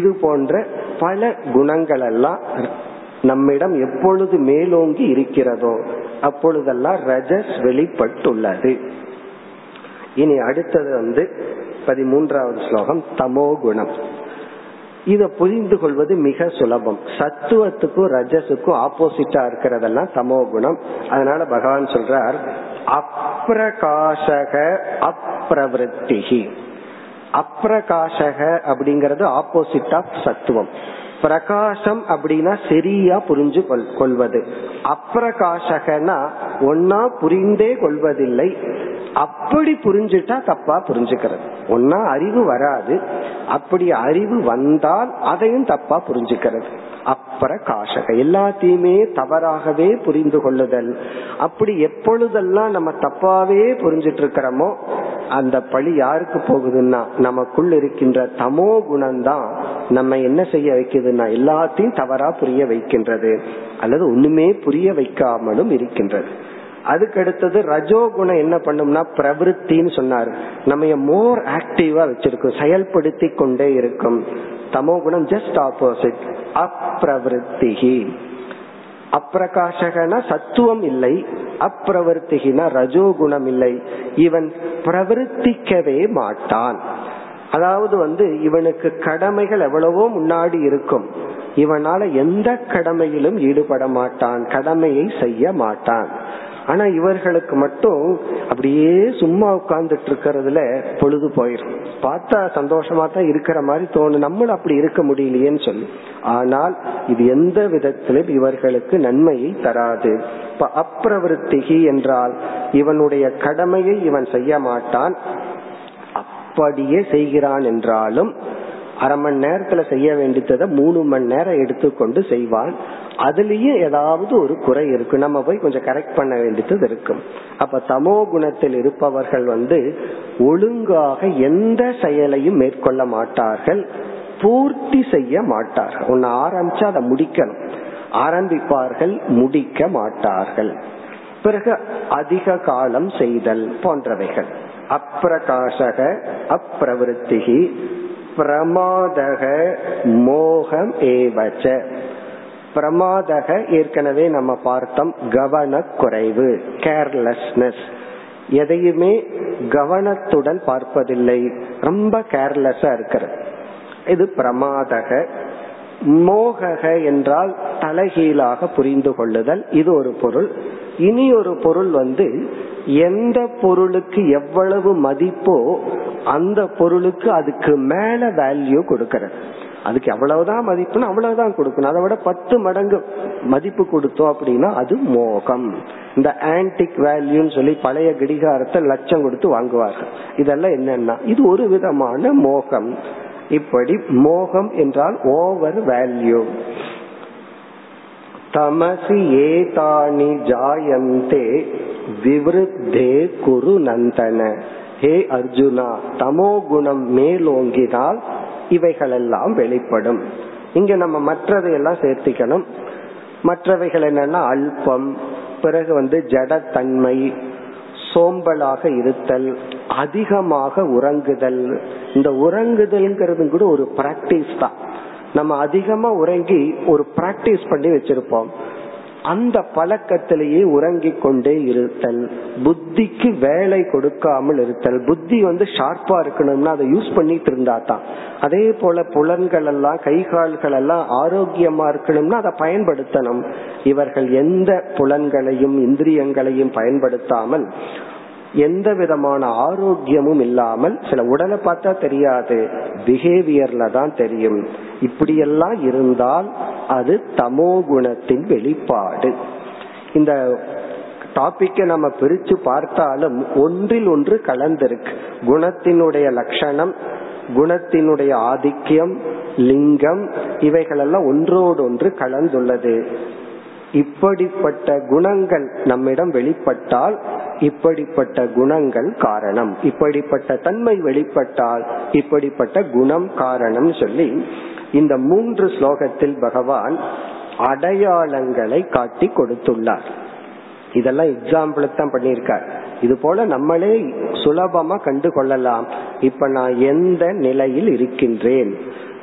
இது போன்ற பல குணங்கள் எல்லாம் நம்மிடம் எப்பொழுது மேலோங்கி இருக்கிறதோ அப்பொழுதெல்லாம் ரஜஸ் வெளிப்பட்டுள்ளது. இனி அடுத்தது வந்து 13வது ஸ்லோகம், தமோ குணம். இதை புரிந்து கொள்வது மிக சுலபம். சத்துவத்துக்கும் ரஜசுக்கும் ஆப்போசிட்டா இருக்கிறதெல்லாம் தமோ குணம். அதனால பகவான் சொல்றார், அப்ரகாசக அப்ரவருத்திஹி. அப்ரகாசக அப்படிங்கறது ஆப்போசிட் ஆஃப் சத்துவம். பிரகாசம் அப்படின்னா சரியா புரிஞ்சு கொள்வது, அப்பிரகாசகனா ஒன்னா புரிந்தே கொள்வதில்லை, அப்படி புரிஞ்சுட்டா தப்பா புரிஞ்சுக்கிறது. ஒன்னா அறிவு வராது, அப்படி அறிவு வந்தால் அதையும் தப்பா புரிஞ்சுக்கிறது. அப்பிரகாசக எல்லாத்தையுமே தவறாகவே புரிந்து கொள்ளுதல். அப்படி எப்பொழுதெல்லாம் நம்ம தப்பாவே புரிஞ்சிட்டு இருக்கிறோமோ அந்த பழி யாருக்கு போகுதுன்னா நமக்குள் இருக்கின்ற தமோ குணம்தான் நம்ம என்ன செய்ய வைக்குதுன்னா எல்லாத்தையும் தவறா புரிய வைக்கின்றது, அல்லது ஒண்ணுமே புரிய வைக்காமலும் இருக்கின்றது. அதுக்கடுத்தது ரஜோகுணம் என்ன பண்ணும்னா, பிரவருத்தின்னு சொன்னார், நம்ம மோர் ஆக்டிவா வச்சிருக்கும், செயல்படுத்தி கொண்டே இருக்கும். தமோ குணம் ஜஸ்ட் ஆப்போசிட், அப்பிரவருத்திகி. அப்பிரகாசகனா சத்துவம் இல்லை, அப்பிரவருத்திகினா ரஜோகுணம் இல்லை. இவன் பிரவருத்திக்கவே மாட்டான். அதாவது வந்து இவனுக்கு கடமைகள் எவ்வளவோ முன்னாடி இருக்கும், இவனால எந்த கடமையிலும் ஈடுபட மாட்டான், கடமையை செய்ய மாட்டான். ஆனா இவர்களுக்கு மட்டும் அப்படியே சும்மா உட்கார்ந்துட்டு இருக்கிறதுல பொழுது போயிடும். பார்த்தா சந்தோஷமா தான் இருக்கிற மாதிரி தோணும், நம்மளும் அப்படி இருக்க முடியலையேன்னு சொல்லி. ஆனால் இது எந்த விதத்திலும் இவர்களுக்கு நன்மையை தராது. இப்ப அப்பிரவருத்திகி என்றால் இவனுடைய கடமையை இவன் செய்ய மாட்டான், அப்படியே செய்கிறான் என்றாலும் அரை மணி நேரத்துல செய்ய வேண்டியதை 3 மணி நேரம் எடுத்துக்கொண்டு செய்வான். அதுலயும் ஏதாவது ஒரு குறை இருக்கு, நம்ம போய் கொஞ்சம் கரெக்ட் பண்ண வேண்டியது இருக்கும். அப்ப தமோ குணத்தில் இருப்பவர்கள் ஒழுங்காக எந்த செயலையும் மேற்கொள்ள மாட்டார்கள், பூர்த்தி செய்ய மாட்டார்கள். ஒன்னு ஆரம்பிச்சா அதை முடிக்கணும், ஆரம்பிப்பார்கள் முடிக்க மாட்டார்கள். பிறகு அதிக காலம் செய்தல் போன்றவைகள். அப்பிரகாசக அப்பிரவருத்திகி பிரமாதக மோகம் ஏவச்ச. பிரமாதக ஏற்கனவே நம்ம பார்த்தோம், கவனக்குறைவு, கேர்லெஸ்னஸ். எதையுமே கவனத்துடன் பார்ப்பதில்லை, ரொம்ப கேர்லெஸ்ஸா இருக்கிறது, இது பிரமாதக. மோகக என்றால் தலைகீழாக புரிந்து கொள்ளுதல், இது ஒரு பொருள். இனி ஒரு பொருள் எந்த பொருளுக்கு எவ்வளவு மதிப்போ அந்த பொருளுக்கு அதுக்கு மேல வேல்யூ கொடுக்கறது. அதுக்கு எவ்வளவுதான் மதிப்புன்னு அவ்வளவுதான் கொடுக்கணும், அதை விட 10 மடங்கு மதிப்பு கொடுத்தோம் அப்படின்னா அது மோகம். இந்த ஆன்டிக் வேல்யூன்னு சொல்லி பழைய கடிகாரத்தை லட்சம் கொடுத்து வாங்குவார்கள். இதெல்லாம் என்னன்னா இது ஒரு விதமான மோகம். இப்படி மோகம் என்றால் ஓவர் வேல்யூ. தமசி ஏதானி ஜாயந்தே விவருத்தே குரு நந்தன. ஹே அர்ஜுனா, தமோ குணம் மேலோங்கினால் இவைகளெல்லாம் வெளிப்படும். இங்க நம்ம மற்றதையெல்லாம் சேர்த்திக்கணும். மற்றவைகள் என்னன்னா அல்பம், பிறகு ஜடத்தன்மை, சோம்பலாக இருத்தல், அதிகமாக உறங்குதல். இந்த உறங்குதல்ங்கிறது கூட ஒரு பிராக்டிஸ் தான். நம்ம அதிகமா உறங்கி ஒரு பிராக்டிஸ் பண்ணி வச்சிருப்போம், அந்த பழக்கத்திலேயே உறங்கி கொண்டே இருத்தல், புத்திக்கு வேலை கொடுக்காமல் இருத்தல். புத்தி ஷார்ப்பா இருக்கணும்னா அதை யூஸ் பண்ணிட்டு இருந்தா தான். அதே போல புலன்கள் எல்லாம், கை கால்கள் எல்லாம் ஆரோக்கியமா இருக்கணும்னா அதை பயன்படுத்தணும். இவர்கள் எந்த புலன்களையும் இந்திரியங்களையும் பயன்படுத்தாமல் எந்த விதமான ஆரோக்கியமும் இல்லாமல், சில உடலை பார்த்தா தெரியாது, பிஹேவியர்ல தான் தெரியும். இப்படியெல்லாம் இருந்தால் அது தமோ குணத்தின் வெளிப்பாடு. இந்த டாபிக்கை நம்ம பிரிச்சு பார்த்தாலும் ஒன்றில் ஒன்று கலந்திருக்கு. குணத்தினுடைய லட்சணம், குணத்தினுடைய ஆதிக்கம், லிங்கம், இவைகளெல்லாம் ஒன்றோடொன்று கலந்துள்ளது. இப்படிப்பட்ட குணங்கள் நம்மிடம் வெளிப்பட்டால், இப்படிப்பட்ட குணங்கள் காரணம், இப்படிப்பட்ட தன்மை வெளிப்பட்டால் இப்படிப்பட்ட குணம் காரணம் சொல்லி இந்த 3 ஸ்லோகத்தில் பகவான் அடையாளங்களை காட்டி கொடுத்துள்ளார். இதெல்லாம் எக்ஸாம்பிளுக்கு தான் பண்ணியிருக்கார். இது போல நம்மளே சுலபமா கண்டு கொள்ளலாம். இப்ப நான் எந்த நிலையில் இருக்கின்றேன்,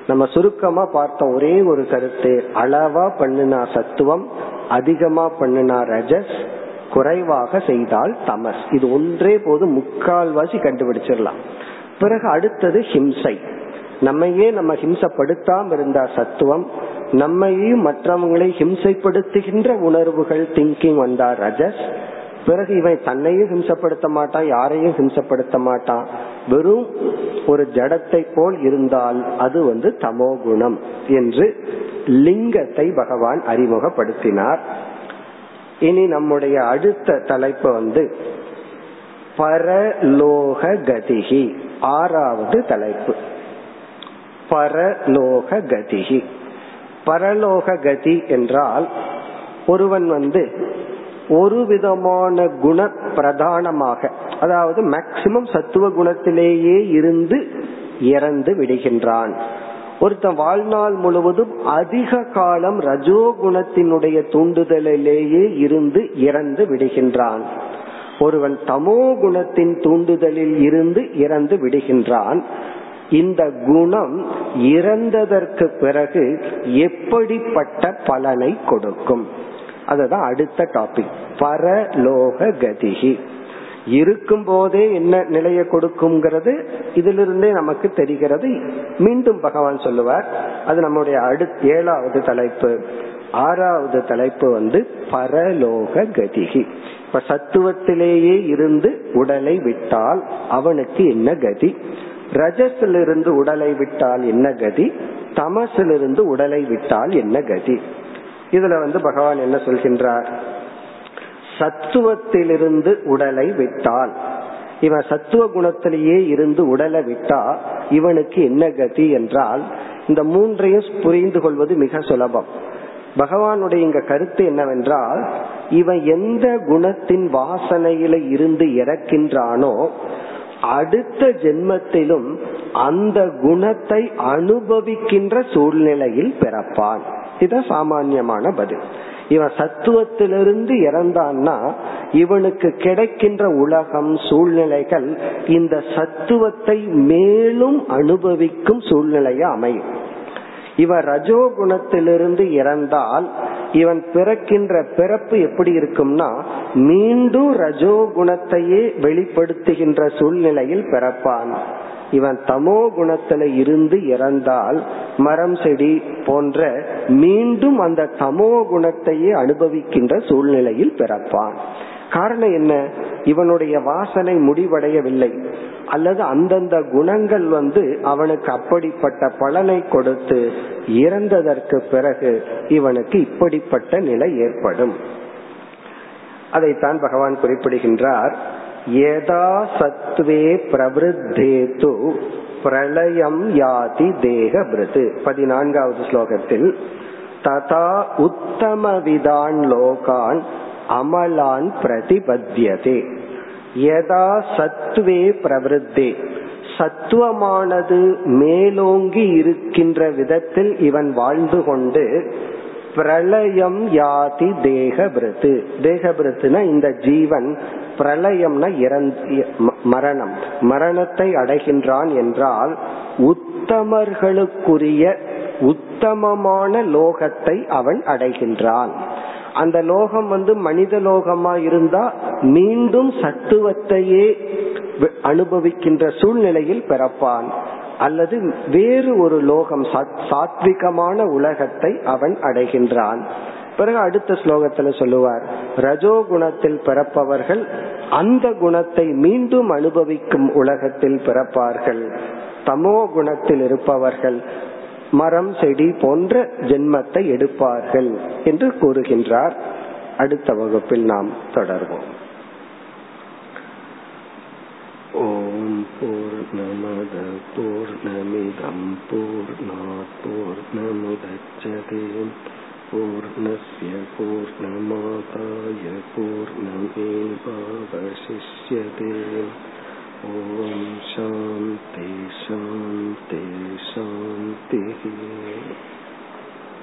நம்ம சுருக்கமா பார்த்தோம் ஒரே ஒரு கருத்து. அளவா பண்ணுனா சத்துவம், அதிகமா பண்ணுனா ரஜஸ், குறைவாக செய்தால் தமஸ். இது ஒன்றே போது முக்கால்வாசி கண்டுபிடிச்சிடலாம். பிறகு அடுத்தது ஹிம்சை. நம்மையே நம்ம ஹிம்சப்படுத்தாம இருந்தா சத்துவம், நம்மையும் மற்றவங்களை ஹிம்சைப்படுத்துகின்ற உணர்வுகள், திங்கிங் வந்தா ரஜஸ். பிறகு இவன் தன்னையும் ஹிம்சப்படுத்த மாட்டான், யாரையும் ஹிம்சப்படுத்த மாட்டான், வெறும் ஒரு ஜடத்தை போல் இருந்தால் அது தமோ குணம் என்று லிங்கத்தை பகவான் அறிமுகப்படுத்தினார். இனி நம்முடைய அடுத்த தலைப்பு பரலோக கதிகி, 6வது தலைப்பு. பரலோக கதிகி. பரலோக கதி என்றால் ஒருவன் ஒரு விதமான குண பிரதானமாக, அதாவது மேக்சிமம் சத்துவ குணத்திலேயே இருந்து இறந்து விடுகின்றான். ஒருத்தன் வாழ்நாள் முழுவதும் அதிக காலம் ரஜோகுணத்தினுடைய தூண்டுதலிலேயே இருந்து இறந்து விடுகின்றான். ஒருவன் தமோ குணத்தின் தூண்டுதலில் இருந்து இறந்து விடுகின்றான். இந்த குணம் இறந்ததற்கு பிறகு எப்படிப்பட்ட பலனை கொடுக்கும், அதுதான் அடுத்த டாபிக். பரலோக கதிகி. இருக்கும் போதே என்ன நிலையை கொடுக்கும்ங்கிறது இதிலிருந்தே நமக்கு தெரிகிறது. மீண்டும் பகவான் சொல்லுவார், அது நம்முடைய 7வது தலைப்பு. ஆறாவது தலைப்பு பரலோக கதிகி. இப்ப சத்துவத்திலேயே இருந்து உடலை விட்டால் அவனுக்கு என்ன கதி, ரஜத்திலிருந்து உடலை விட்டால் என்ன கதி, தமசிலிருந்து உடலை விட்டால் என்ன கதி. இதுல பகவான் என்ன சொல்கின்றார், சத்துவத்திலிருந்து உடலை விட்டால், இவன் சத்துவ குணத்திலேயே இருந்து உடலை விட்டா இவனுக்கு என்ன கதி என்றால், இந்த மூன்றையும் புரிந்து கொள்வது மிக சுலபம். பகவானுடைய இங்க கருத்து என்னவென்றால், இவன் எந்த குணத்தின் வாசனையில இருந்து இறக்கின்றானோ அடுத்த ஜென்மத்திலும் அந்த குணத்தை அனுபவிக்கின்ற சூழ்நிலையில் பிறப்பான். இத சாமான்யமான பதில். இவன் சத்துவத்திலிருந்து இறந்தான்னா இவனுக்கு கிடைக்கின்ற உலகம் சூழ்நிலைகள் இந்த சத்துவத்தை மேலும் அனுபவிக்கும் சூழ்நிலையா அமையும். இவன் ரஜோகுணத்திலிருந்து இறந்தால் இவன் பிறக்கின்ற பிறப்பு எப்படி இருக்கும்னா மீண்டும் ரஜோகுணத்தையே வெளிப்படுத்துகின்ற சூழ்நிலையில் பிறப்பான். இவன் தமோ குணத்துல இருந்து இறந்தால் மரம் செடி போன்ற மீண்டும் அந்த தமோ குணத்தையே அனுபவிக்கின்ற சூழ்நிலையில் பிறப்பான். காரணம் என்ன, இவனுடைய வாசனை முடிவடையவில்லை, அல்லது அந்தந்த குணங்கள் அவனுக்கு அப்படிப்பட்ட பலனை கொடுத்து இறந்ததற்கு பிறகு இவனுக்கு இப்படிப்பட்ட நிலை ஏற்படும். அதைத்தான் பகவான் குறிப்பிடுகின்றார், யதா சத்வே பிரவருத்தேது பிரளயம் யாதி தேகவ்ருது. 14வது ஸ்லோகத்தில் ததா உத்தம விதான் லோகான் அமலான் பிரதிபத்யதே. யதா சத்வே பிரவருத்தே, சத்துவமானது மேலோங்கி இருக்கின்ற விதத்தில் இவன் வாழ்ந்து கொண்டு பிரளயம் யாதி தேகவ்ருது. தேகவ்ருத்துனா இந்த ஜீவன், பிரளயம்னா மரணம், மரணத்தை அடைகின்றான் என்றால் உத்தமர்களுக்குரிய உத்தமமான லோகத்தை அவன் அடைகின்றான். அந்த லோகம் மனித லோகமா இருந்தா மீண்டும் சத்துவத்தையே அனுபவிக்கின்ற சூழ்நிலையில் பிறப்பான், அல்லது வேறு ஒரு லோகம் சாத்விகமான உலகத்தை அவன் அடைகின்றான். பிறகு அடுத்த ஸ்லோகத்துல சொல்லுவார், ரஜோகுணத்தில் பிறப்பவர்கள் அந்த குணத்தை மீண்டும் அனுபவிக்கும் உலகத்தில் பிறப்பார்கள், தமோ குணத்தில் இருப்பவர்கள் மரம் செடி போன்ற ஜென்மத்தை எடுப்பார்கள் என்று கூறுகின்றார். அடுத்த வகுப்பில் நாம் தொடர்வோம். ஓம் பூர்ணமத பூர்ணமிதம் பூர்ணாத் பூர்ணமுதச்யதே பூர்ணஸ்ய பூர்ணமாதாய பூர்ணமேவாவசிஷ்யதே. ஓம் சாந்தி சாந்தி சாந்தி.